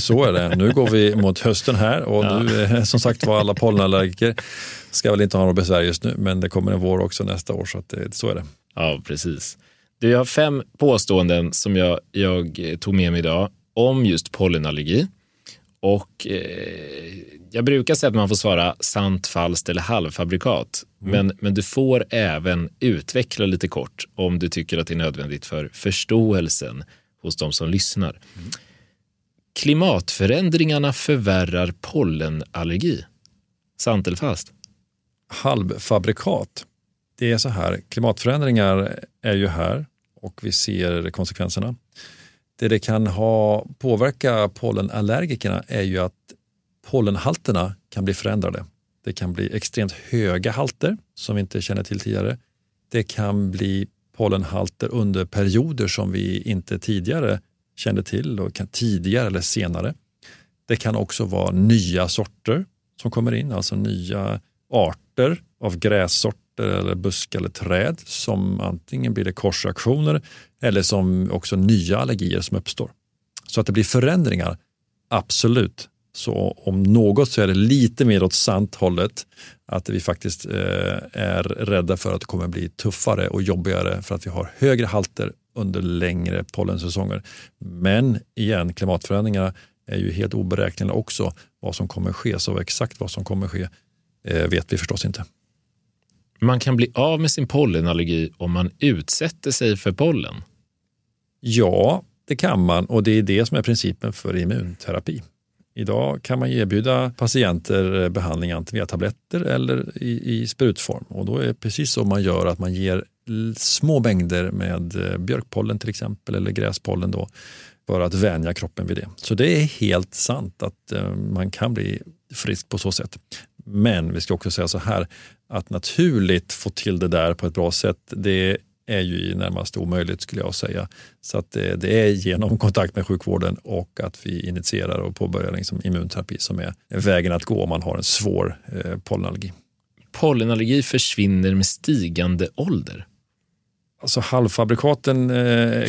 Så är det. Nu går vi mot hösten här och nu som sagt var alla pollenallergiker ska väl inte ha några besvär just nu, men det kommer en vår också nästa år, så att så är det. Ja, precis. Jag har 5 påståenden som jag tog med mig idag om just pollenallergi. Och jag brukar säga att man får svara sant, falskt eller halvfabrikat. Men du får även utveckla lite kort om du tycker att det är nödvändigt för förståelsen hos de som lyssnar. Klimatförändringarna förvärrar pollenallergi. Sant eller falskt? Halvfabrikat. Det är så här, klimatförändringar är ju här och vi ser konsekvenserna. Det kan påverka pollenallergikerna är ju att pollenhalterna kan bli förändrade. Det kan bli extremt höga halter som vi inte känner till tidigare. Det kan bli pollenhalter under perioder som vi inte tidigare kände till, och kan tidigare eller senare. Det kan också vara nya sorter som kommer in, alltså nya arter av grässorter eller busk eller träd som antingen blir det korsaktioner eller som också nya allergier som uppstår. Så att det blir förändringar, absolut. Så om något så är det lite mer åt sant hållet, att vi faktiskt är rädda för att det kommer bli tuffare och jobbigare för att vi har högre halter under längre pollensäsonger. Men igen, klimatförändringarna är ju helt oberäkneliga också, vad som kommer ske. Så exakt vad som kommer ske vet vi förstås inte. Man kan bli av med sin pollenallergi om man utsätter sig för pollen. Ja, det kan man, och det är det som är principen för immunterapi. Idag kan man erbjuda patienter behandling antingen via tabletter eller i sprutform. Och då är det precis som man gör, att man ger små mängder med björkpollen till exempel, eller gräspollen då, för att vänja kroppen vid det. Så det är helt sant att man kan bli frisk på så sätt. Men vi ska också säga så här, att naturligt få till det där på ett bra sätt, det är ju närmast omöjligt skulle jag säga. Så att det är genom kontakt med sjukvården och att vi initierar och påbörjar liksom immunterapi som är vägen att gå om man har en svår pollenallergi. Pollenallergi försvinner med stigande ålder. Alltså halvfabrikaten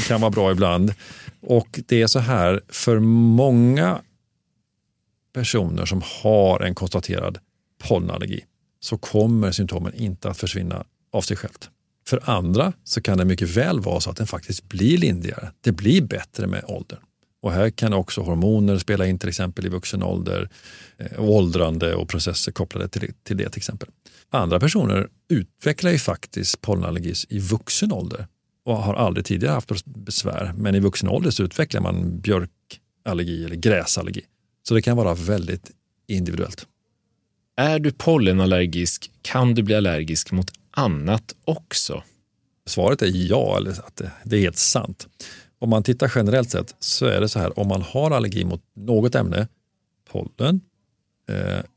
kan vara bra ibland. Och det är så här, för många personer som har en konstaterad pollenallergi så kommer symptomen inte att försvinna av sig självt. För andra så kan det mycket väl vara så att den faktiskt blir lindigare. Det blir bättre med åldern. Och här kan också hormoner spela in, till exempel i vuxen ålder, åldrande och processer kopplade till det till exempel. Andra personer utvecklar ju faktiskt pollenallergi i vuxen ålder och har aldrig tidigare haft besvär. Men i vuxen ålder så utvecklar man björkallergi eller gräsallergi. Så det kan vara väldigt individuellt. Är du pollenallergisk kan du bli allergisk mot annat också? Svaret är ja, eller att det är helt sant. Om man tittar generellt sett så är det så här, om man har allergi mot något ämne, pollen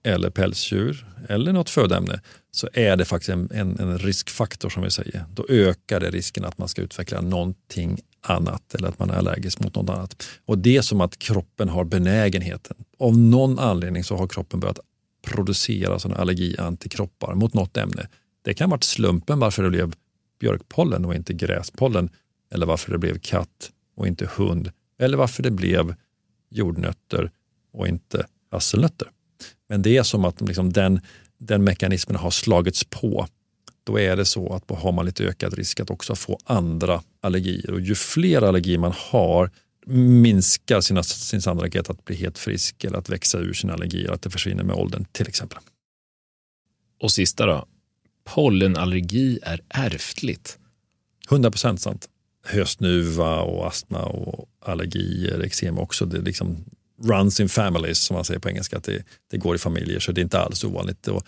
eller pälsdjur eller något födoämne, så är det faktiskt en riskfaktor som vi säger. Då ökar det risken att man ska utveckla någonting annat eller att man är allergisk mot något annat. Och det är som att kroppen har benägenheten. Av någon anledning så har kroppen börjat producera sådana allergiantikroppar mot något ämne. Det kan vara slumpen varför det blev björkpollen och inte gräspollen, eller varför det blev katt och inte hund, eller varför det blev jordnötter och inte hasselnötter. Men det är som att liksom den mekanismen har slagits på. Då är det så att har man lite ökad risk att också få andra allergier. Och ju fler allergier man har, minskar sin sannolikhet att bli helt frisk eller att växa ur sina allergier, att det försvinner med åldern till exempel. Och sista då. Pollenallergi är ärftligt. 100% sant. Höstnuva och astma och allergier, eksem också. Det liksom runs in families som man säger på engelska. Att det går i familjer, så det är inte alls ovanligt. Och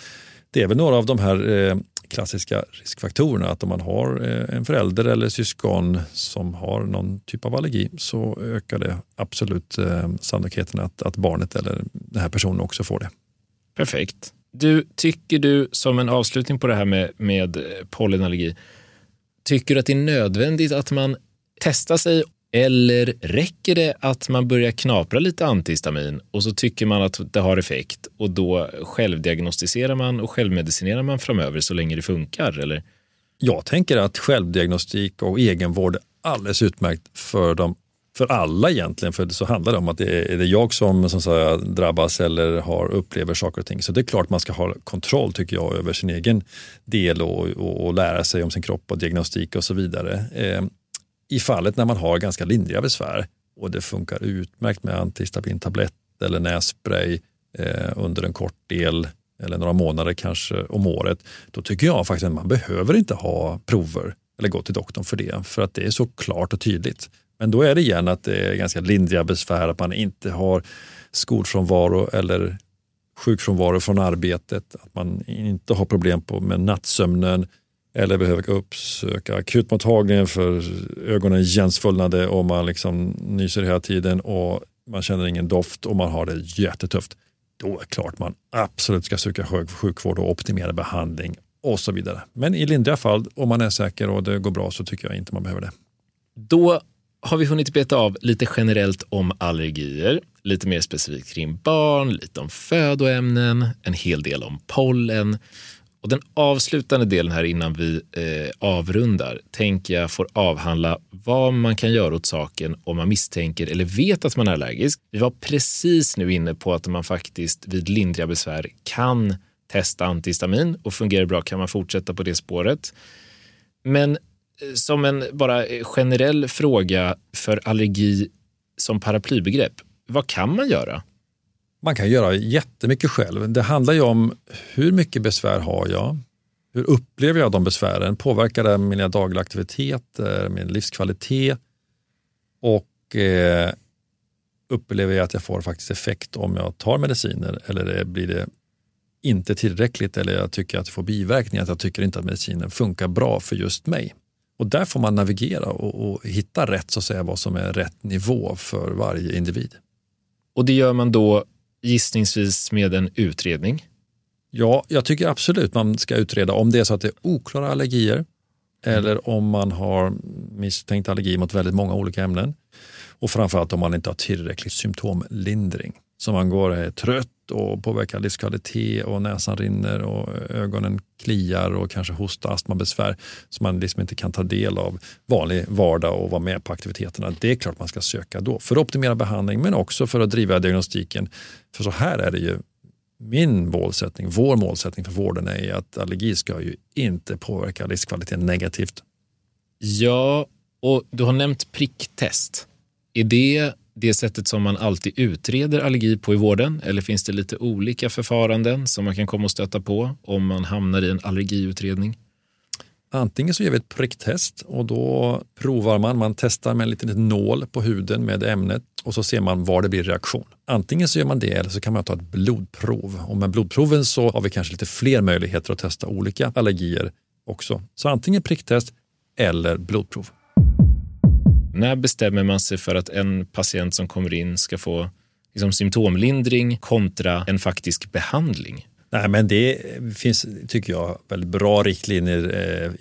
det är väl några av de här klassiska riskfaktorerna. Att om man har en förälder eller syskon som har någon typ av allergi, så ökar det absolut sannolikheten att barnet eller den här personen också får det. Perfekt. Du, tycker du, som en avslutning på det här med pollenallergi, tycker du att det är nödvändigt att man testar sig, eller räcker det att man börjar knapra lite antihistamin och så tycker man att det har effekt och då självdiagnostiserar man och självmedicinerar man framöver så länge det funkar, eller? Jag tänker att självdiagnostik och egenvård är alldeles utmärkt för alla egentligen, för så handlar det om att det är jag som så här, drabbas eller upplever saker och ting. Så det är klart man ska ha kontroll, tycker jag, över sin egen del och lära sig om sin kropp och diagnostik och så vidare. I fallet när man har ganska lindriga besvär och det funkar utmärkt med antihistamintablett eller nässpray under en kort del eller några månader kanske om året, då tycker jag faktiskt att man behöver inte ha prover eller gå till doktorn för det, för att det är så klart och tydligt. Men då är det igen att det är ganska lindriga besvär, att man inte har skolfrånvaro eller sjukfrånvaro från arbetet, att man inte har problem med nattsömnen eller behöver uppsöka akutmottagningen för ögonen igensvullnade och man liksom nyser hela tiden och man känner ingen doft och man har det jättetufft. Då är det klart man absolut ska söka sjukvård och optimera behandling och så vidare. Men i lindriga fall, om man är säker och det går bra, så tycker jag inte man behöver det. Då har vi hunnit beta av lite generellt om allergier, lite mer specifikt kring barn, lite om födoämnen, en hel del om pollen Och den avslutande delen här innan vi avrundar tänker jag får avhandla vad man kan göra åt saken om man misstänker eller vet att man är allergisk. Vi var precis nu inne på att man faktiskt vid lindriga besvär kan testa antihistamin och fungerar bra kan man fortsätta på det spåret. Men som en bara generell fråga för allergi som paraplybegrepp, vad kan man göra? Man kan göra jättemycket själv. Det handlar ju om hur mycket besvär har jag? Hur upplever jag de besvären? Påverkar det mina dagliga aktiviteter, min livskvalitet? Och upplever jag att jag får faktiskt effekt om jag tar mediciner? Eller blir det inte tillräckligt? Eller jag tycker att det får biverkningar, att jag tycker inte att medicinen funkar bra för just mig. Och där får man navigera och hitta rätt, så att säga, vad som är rätt nivå för varje individ. Och det gör man då gissningsvis med en utredning? Ja, jag tycker absolut man ska utreda om det är så att det är oklara allergier eller om man har misstänkt allergi mot väldigt många olika ämnen. Och framförallt om man inte har tillräcklig symptomlindring. Så man går är trött och påverkar livskvalitet och näsan rinner och ögonen kliar och kanske hosta, astmabesvär som man liksom inte kan ta del av vanlig vardag och vara med på aktiviteterna. Det är klart man ska söka då för att optimera behandling men också för att driva diagnostiken. För så här är det ju vår målsättning för vården är att allergi ska ju inte påverka livskvaliteten negativt. Ja, och du har nämnt pricktest. Är det sättet som man alltid utreder allergi på i vården, eller finns det lite olika förfaranden som man kan komma och stöta på om man hamnar i en allergiutredning? Antingen så gör vi ett pricktest och då provar man testar med en liten nål på huden med ämnet och så ser man var det blir reaktion. Antingen så gör man det eller så kan man ta ett blodprov. Och med blodproven så har vi kanske lite fler möjligheter att testa olika allergier också. Så antingen pricktest eller blodprov. När bestämmer man sig för att en patient som kommer in ska få liksom symptomlindring kontra en faktisk behandling? Nej, men det finns, tycker jag, väldigt bra riktlinjer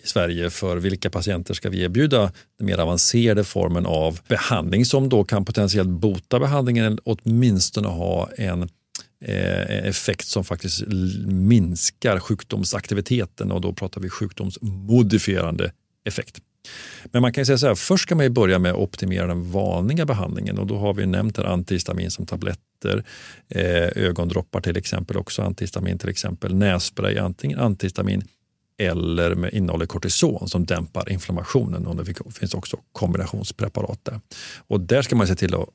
i Sverige för vilka patienter ska vi erbjuda den mer avancerade formen av behandling som då kan potentiellt bota behandlingen eller åtminstone ha en effekt som faktiskt minskar sjukdomsaktiviteten, och då pratar vi sjukdomsmodifierande effekt. Men man kan ju säga så här, först ska man ju börja med att optimera den vanliga behandlingen, och då har vi nämnt här antihistamin som tabletter, ögondroppar till exempel, också antihistamin till exempel, nässpray, antingen antihistamin eller med innehåll i kortison som dämpar inflammationen, och det finns också kombinationspreparat där. Och där ska man se till att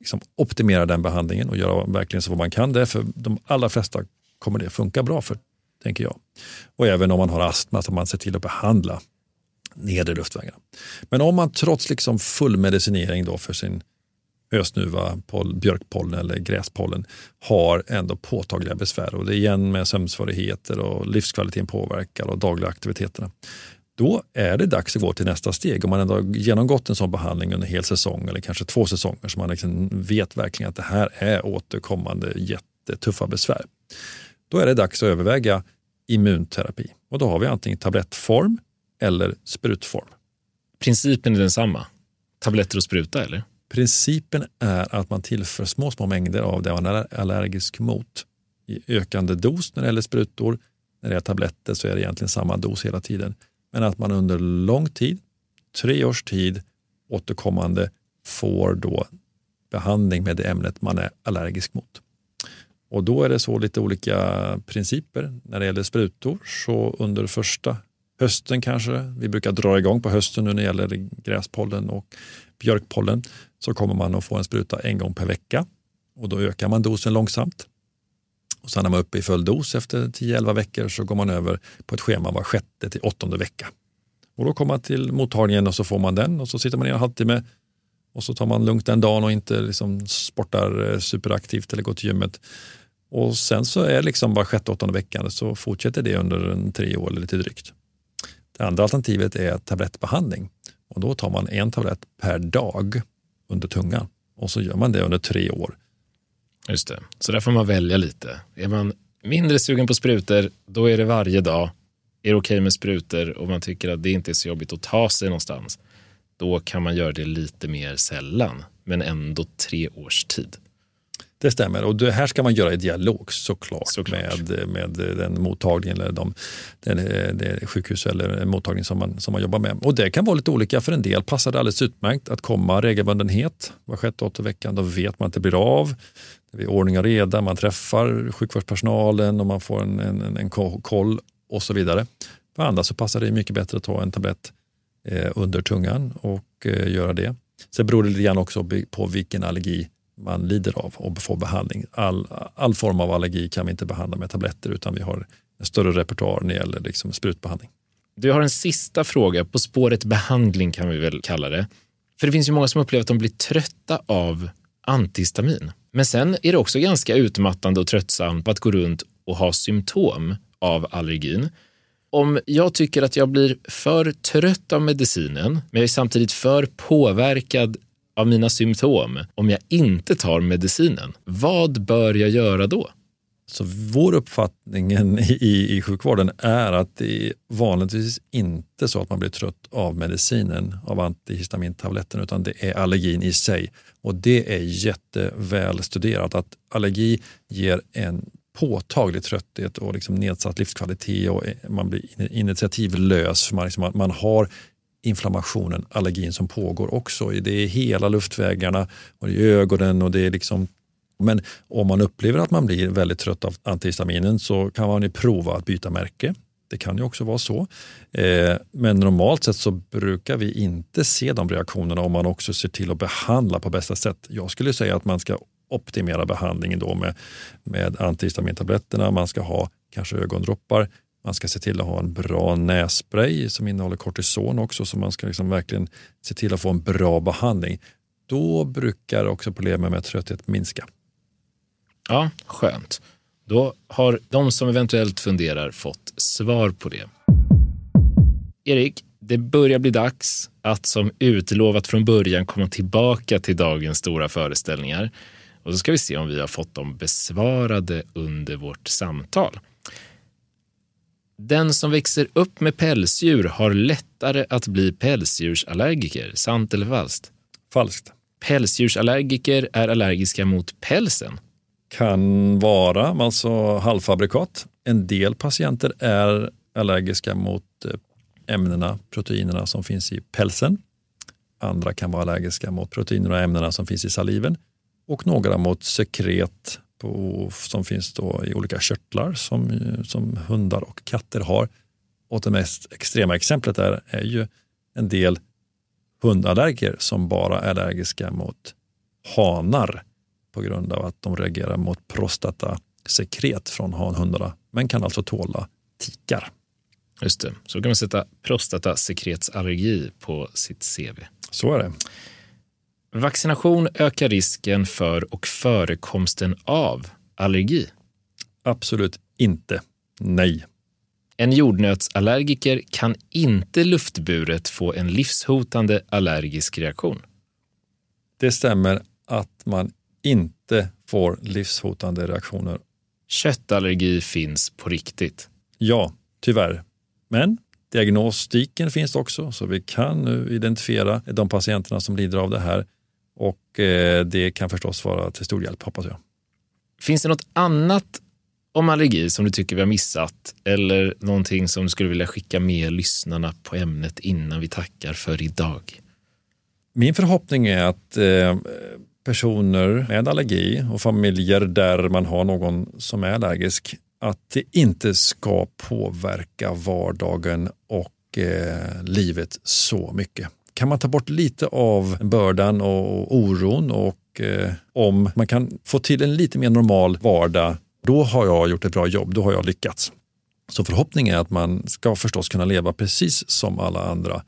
liksom optimera den behandlingen och göra verkligen så vad man kan där, för de allra flesta kommer det funka bra för, tänker jag. Och även om man har astma så man ser till att behandla nedre luftvägarna. Men om man trots liksom full medicinering då för sin ösnuva, björkpollen eller gräspollen har ändå påtagliga besvär, och det är igen med sömnsvårigheter och livskvaliteten påverkar och dagliga aktiviteterna, då är det dags att gå till nästa steg. Om man ändå har genomgått en sån behandling under en hel säsong eller kanske 2 säsonger, så man liksom vet verkligen att det här är återkommande jättetuffa besvär, då är det dags att överväga immunterapi, och då har vi antingen tablettform eller sprutform. Principen är densamma? Tabletter och spruta, eller? Principen är att man tillför små mängder av det man är allergisk mot i ökande dos när det gäller sprutor. När det är tabletter så är det egentligen samma dos hela tiden. Men att man under lång tid, 3 års tid, återkommande får då behandling med det ämnet man är allergisk mot. Och då är det så lite olika principer. När det gäller sprutor så under första hösten kanske, vi brukar dra igång på hösten nu när det gäller gräspollen och björkpollen, så kommer man att få en spruta 1 gång per vecka, och då ökar man dosen långsamt. Och sen när man är uppe i full dos efter 10-11 veckor så går man över på ett schema var 6:e till 8:e vecka. Och då kommer man till mottagningen och så får man den, och så sitter man i en halvtimme och så tar man lugnt den dagen och inte liksom sportar superaktivt eller går till gymmet. Och sen så är liksom var 6:e, 8:e veckan, så fortsätter det under 3 år eller lite drygt. Det andra alternativet är tablettbehandling, och då tar man 1 tablett per dag under tungan, och så gör man det under 3 år. Just det, så där får man välja lite. Är man mindre sugen på sprutor, då är det varje dag. Är det okej med sprutor och man tycker att det inte är så jobbigt att ta sig någonstans, då kan man göra det lite mer sällan men ändå 3 års tid. Det stämmer, och det här ska man göra i dialog såklart. Med den mottagningen eller det sjukhus eller mottagning som man jobbar med. Och det kan vara lite olika, för en del passar det alldeles utmärkt att komma regelbundenhet var 6-8 veckan, då vet man att det blir av. Det är ordning och reda, man träffar sjukvårdspersonalen och man får en koll och så vidare. För andra så passar det mycket bättre att ta en tablett under tungan och göra det. Sen beror det lite grann också på vilken allergi man lider av och får behandling. All form av allergi kan vi inte behandla med tabletter, utan vi har en större repertoar när det gäller liksom sprutbehandling. Du har en sista fråga, på spåret behandling kan vi väl kalla det. För det finns ju många som upplever att de blir trötta av antihistamin. Men sen är det också ganska utmattande och tröttsamt att gå runt och ha symptom av allergin. Om jag tycker att jag blir för trött av medicinen, men jag är samtidigt för påverkad av mina symptom om jag inte tar medicinen, vad bör jag göra då? Så vår uppfattning i sjukvården är att det är vanligtvis inte så att man blir trött av medicinen, av antihistamintabletten, utan det är allergin i sig. Och det är jätteväl studerat att allergi ger en påtaglig trötthet och liksom nedsatt livskvalitet, och man blir initiativlös, för man har inflammationen, allergin som pågår också. Det är hela luftvägarna och i ögonen och det är liksom. Men om man upplever att man blir väldigt trött av antihistaminen så kan man ju prova att byta märke. Det kan ju också vara så. Men normalt sett så brukar vi inte se de reaktionerna om man också ser till att behandla på bästa sätt. Jag skulle säga att man ska optimera behandlingen då med antihistamintabletterna. Man ska ha kanske ögondroppar. Man ska se till att ha en bra nässpray som innehåller kortison också, så man ska liksom verkligen se till att få en bra behandling. Då brukar också problemen med trötthet minska. Ja, skönt. Då har de som eventuellt funderar fått svar på det. Erik, det börjar bli dags att som utlovat från början komma tillbaka till dagens stora föreställningar. Och så ska vi se om vi har fått dem besvarade under vårt samtal. Den som växer upp med pälsdjur har lättare att bli pälsdjursallergiker. Sant eller falskt? Falskt. Pälsdjursallergiker är allergiska mot pälsen. Kan vara, alltså halvfabrikat. En del patienter är allergiska mot ämnena, proteinerna som finns i pälsen. Andra kan vara allergiska mot proteinerna och ämnena som finns i saliven. Och några mot sekret som finns då i olika körtlar som hundar och katter har. Och det mest extrema exemplet där är ju en del hundallergiker som bara är allergiska mot hanar på grund av att de reagerar mot prostatasekret från hanhundarna, men kan alltså tåla tikar. Just det, så kan man sätta prostatasekretsallergi på sitt CV. Så är det. Vaccination ökar risken för och förekomsten av allergi? Absolut inte. Nej. En jordnötsallergiker kan inte luftburet få en livshotande allergisk reaktion. Det stämmer att man inte får livshotande reaktioner. Köttallergi finns på riktigt? Ja, tyvärr. Men diagnostiken finns också, så vi kan nu identifiera de patienterna som lider av det här. Och det kan förstås vara till stor hjälp, hoppas jag. Finns det något annat om allergi som du tycker vi har missat? Eller någonting som du skulle vilja skicka med lyssnarna på ämnet innan vi tackar för idag? Min förhoppning är att personer med allergi och familjer där man har någon som är allergisk, att det inte ska påverka vardagen och livet så mycket. Kan man ta bort lite av bördan och oron, och om man kan få till en lite mer normal vardag, då har jag gjort ett bra jobb, då har jag lyckats. Så förhoppningen är att man ska förstås kunna leva precis som alla andra.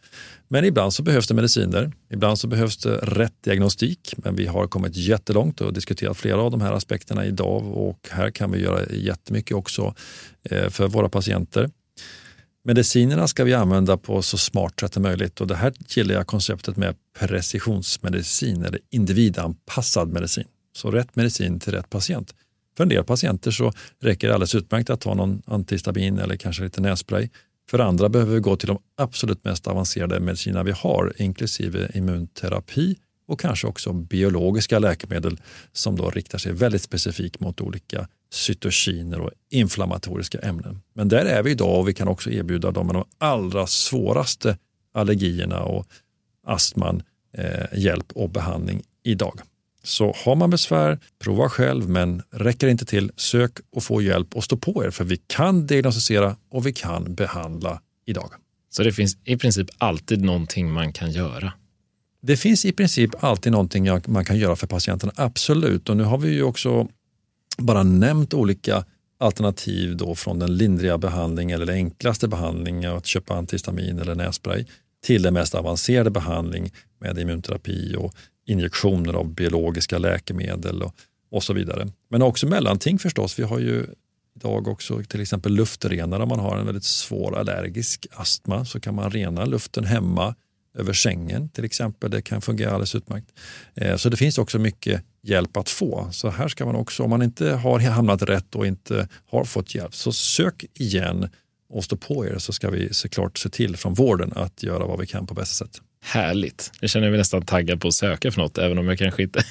Men ibland så behövs det mediciner, ibland så behövs det rätt diagnostik. Men vi har kommit jättelångt och diskuterat flera av de här aspekterna idag, och här kan vi göra jättemycket också för våra patienter. Medicinerna ska vi använda på så smart sätt som möjligt, och det här gillar jag konceptet med precisionsmedicin eller individanpassad medicin. Så rätt medicin till rätt patient. För en del patienter så räcker det alldeles utmärkt att ta någon antihistamin eller kanske lite nässpray. För andra behöver vi gå till de absolut mest avancerade medicinerna vi har, inklusive immunterapi och kanske också biologiska läkemedel som då riktar sig väldigt specifikt mot olika cytokiner och inflammatoriska ämnen. Men där är vi idag och vi kan också erbjuda dem med de allra svåraste allergierna och astman hjälp och behandling idag. Så har man besvär, prova själv, men räcker inte till, sök och få hjälp och stå på er, för vi kan diagnostisera och vi kan behandla idag. Så det finns i princip alltid någonting man kan göra? Det finns i princip alltid någonting man kan göra för patienterna, absolut. Och nu har vi ju också bara nämnt olika alternativ då, från den lindriga behandlingen eller den enklaste behandlingen, att köpa antihistamin eller nässpray, till den mest avancerade behandling med immunterapi och injektioner av biologiska läkemedel och så vidare. Men också mellanting förstås. Vi har ju idag också till exempel luftrenare. Om man har en väldigt svår allergisk astma så kan man rena luften hemma över sängen till exempel. Det kan fungera alldeles utmärkt. Så det finns också mycket hjälp att få. Så här ska man också, om man inte har hamnat rätt och inte har fått hjälp, så sök igen och stå på er, så ska vi såklart se till från vården att göra vad vi kan på bästa sätt. Härligt. Jag känner mig nästan taggad på att söka för något, även om jag kanske inte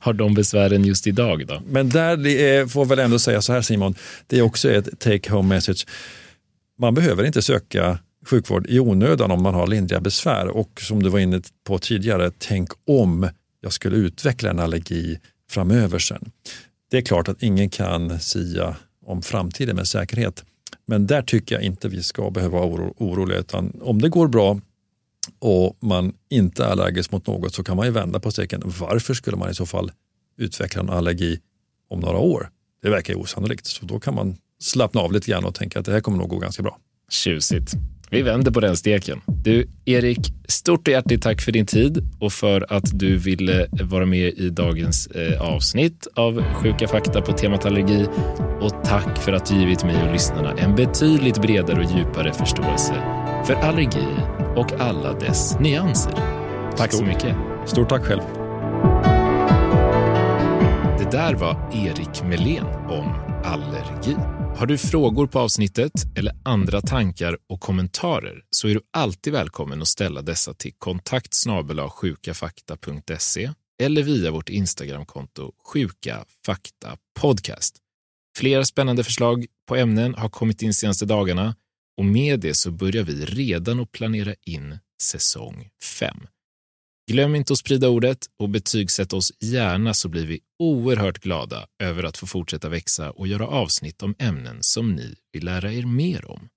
har de besvären just idag då. Men där får väl ändå säga så här, Simon, det är också ett take home message. Man behöver inte söka sjukvård i onödan om man har lindriga besvär, och som du var inne på tidigare, tänk om jag skulle utveckla en allergi framöver sen. Det är klart att ingen kan sia om framtiden med säkerhet, men där tycker jag inte vi ska behöva vara oroliga, utan om det går bra och man inte är allergisk mot något, så kan man ju vända på steken. Varför skulle man i så fall utveckla en allergi om några år? Det verkar ju osannolikt, så då kan man slappna av lite grann och tänka att det här kommer nog gå ganska bra. Tjusigt. Vi vänder på den steken. Du, Erik, stort och hjärtligt tack för din tid och för att du ville vara med i dagens avsnitt av Sjuka fakta på temat allergi. Och tack för att du givit mig och lyssnarna en betydligt bredare och djupare förståelse för allergi och alla dess nyanser. Tack så mycket. Stort tack själv. Det där var Erik Melén om allergi. Har du frågor på avsnittet eller andra tankar och kommentarer, så är du alltid välkommen att ställa dessa till kontakt@sjukafakta.se eller via vårt Instagramkonto sjukafaktapodcast. Flera spännande förslag på ämnen har kommit in senaste dagarna, och med det så börjar vi redan att planera in säsong 5. Glöm inte att sprida ordet och betygsätt oss gärna, så blir vi oerhört glada över att få fortsätta växa och göra avsnitt om ämnen som ni vill lära er mer om.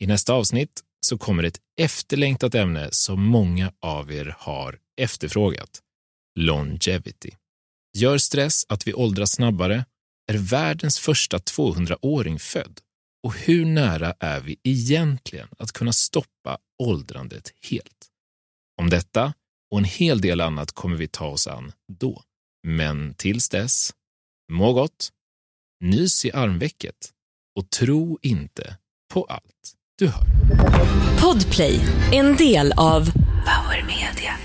I nästa avsnitt så kommer ett efterlängtat ämne som många av er har efterfrågat. Longevity. Gör stress att vi åldras snabbare? Är världens första 200-åring född? Och hur nära är vi egentligen att kunna stoppa åldrandet helt? Om detta och en hel del annat kommer vi ta oss an då. Men tills dess, må gott, nys i armvecket och tro inte på allt du hör. Podplay, en del av Power Media.